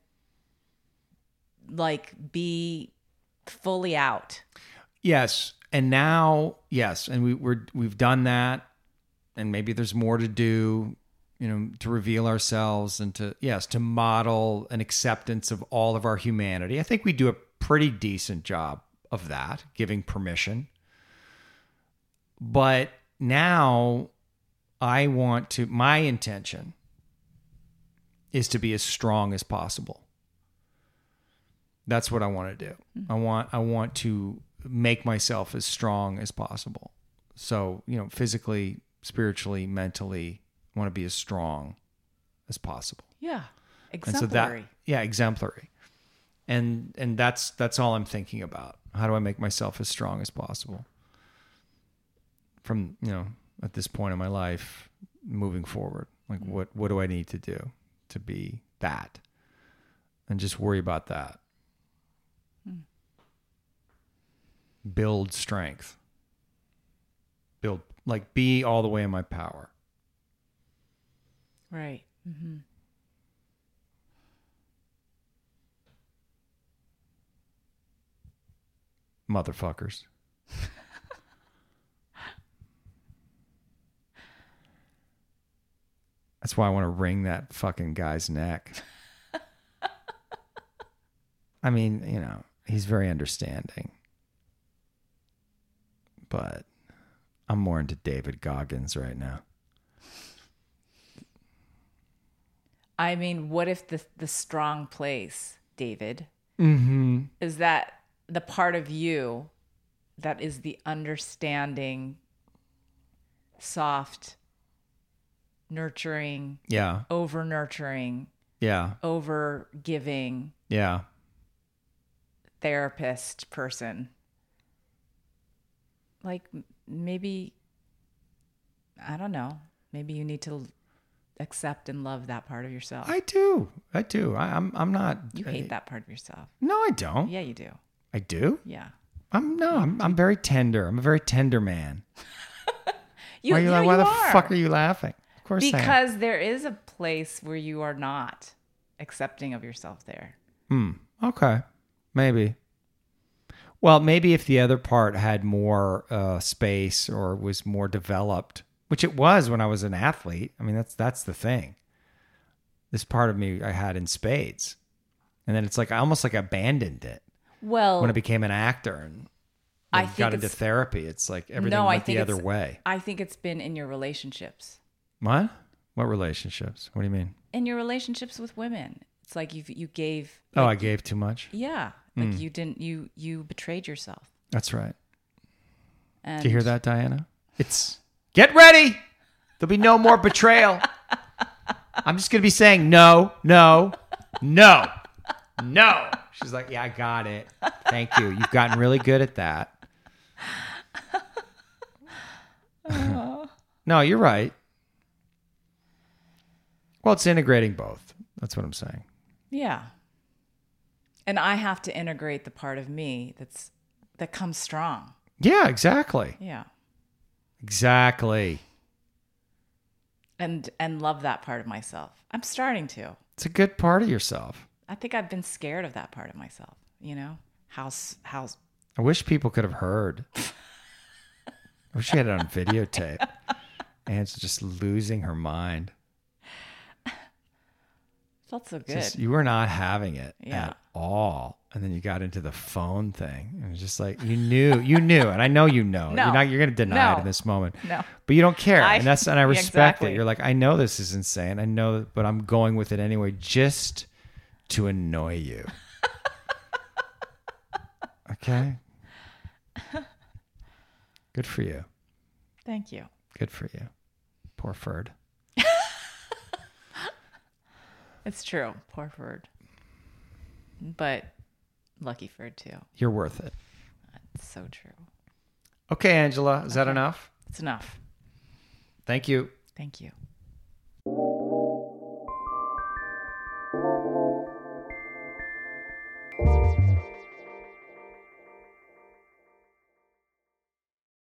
like be fully out. Yes. And now, yes. And we we're, we've done that. And maybe there's more to do, you know, to reveal ourselves and to, yes, to model an acceptance of all of our humanity. I think we do a pretty decent job of that, giving permission. But now I want to, my intention is to be as strong as possible. That's what I want to do. Mm-hmm. I want, I want to make myself as strong as possible. So, you know, physically, spiritually, mentally, I want to be as strong as possible. Yeah. Exemplary. And so that, yeah, exemplary. And and that's that's all I'm thinking about. How do I make myself as strong as possible? From, you know, at this point in my life, moving forward, like what, what do I need to do to be that? And just worry about that. Mm. Build strength. Build, like be all the way in my power. Right. Mm-hmm. Motherfuckers. That's why I want to wring that fucking guy's neck. I mean, you know, he's very understanding. But I'm more into David Goggins right now. I mean, what if the the strong place, David, mm-hmm. is that the part of you that is the understanding, soft, nurturing, yeah, over nurturing, yeah, over giving, yeah, therapist person. Like maybe, I don't know, maybe you need to accept and love that part of yourself. I do. I do. I, I'm I'm not. You hate I, that part of yourself. No, I don't. Yeah, you do. I do? Yeah. I'm no, I'm, I'm very tender. I'm a very tender man. you, why are you, you, like, why you the are. fuck are you laughing? Of course because I am. Because there is a place where you are not accepting of yourself there. Hmm. Okay. Maybe. Well, maybe if the other part had more uh, space or was more developed, which it was when I was an athlete. I mean, that's that's the thing. This part of me I had in spades. And then it's like I almost like abandoned it. Well, when I became an actor and I got into therapy, it's like everything no, went the other way. I think it's been in your relationships. What? What relationships? What do you mean? In your relationships with women, it's like you you gave. Oh, like, I gave too much. Yeah, like mm. you didn't. You you betrayed yourself. That's right. And do you hear that, Diana? It's get ready. There'll be no more betrayal. I'm just gonna be saying no, no, no, no. She's like, yeah, I got it. Thank you. You've gotten really good at that. Oh. No, you're right. Well, it's integrating both. That's what I'm saying. Yeah. And I have to integrate the part of me that's that comes strong. Yeah, exactly. Yeah. Exactly. And and love that part of myself. I'm starting to. It's a good part of yourself. I think I've been scared of that part of myself, you know? House, house. I wish people could have heard. I wish she had it on videotape. Anne's just losing her mind. Felt so good. Just, you were not having it yeah. at all. And then you got into the phone thing. And it was just like, you knew, you knew. And I know you know. No. You're not, you're going to deny no. it in this moment. No. But you don't care. I, and that's, and I respect exactly. it. You're like, I know this is insane. I know, but I'm going with it anyway. Just to annoy you. Okay. Good for you. Thank you. Good for you. Poor Ferd. It's true. Poor Ferd. But lucky Ferd too. You're worth it. That's so true. Okay, Angela. Is okay. that enough? It's enough. Thank you. Thank you.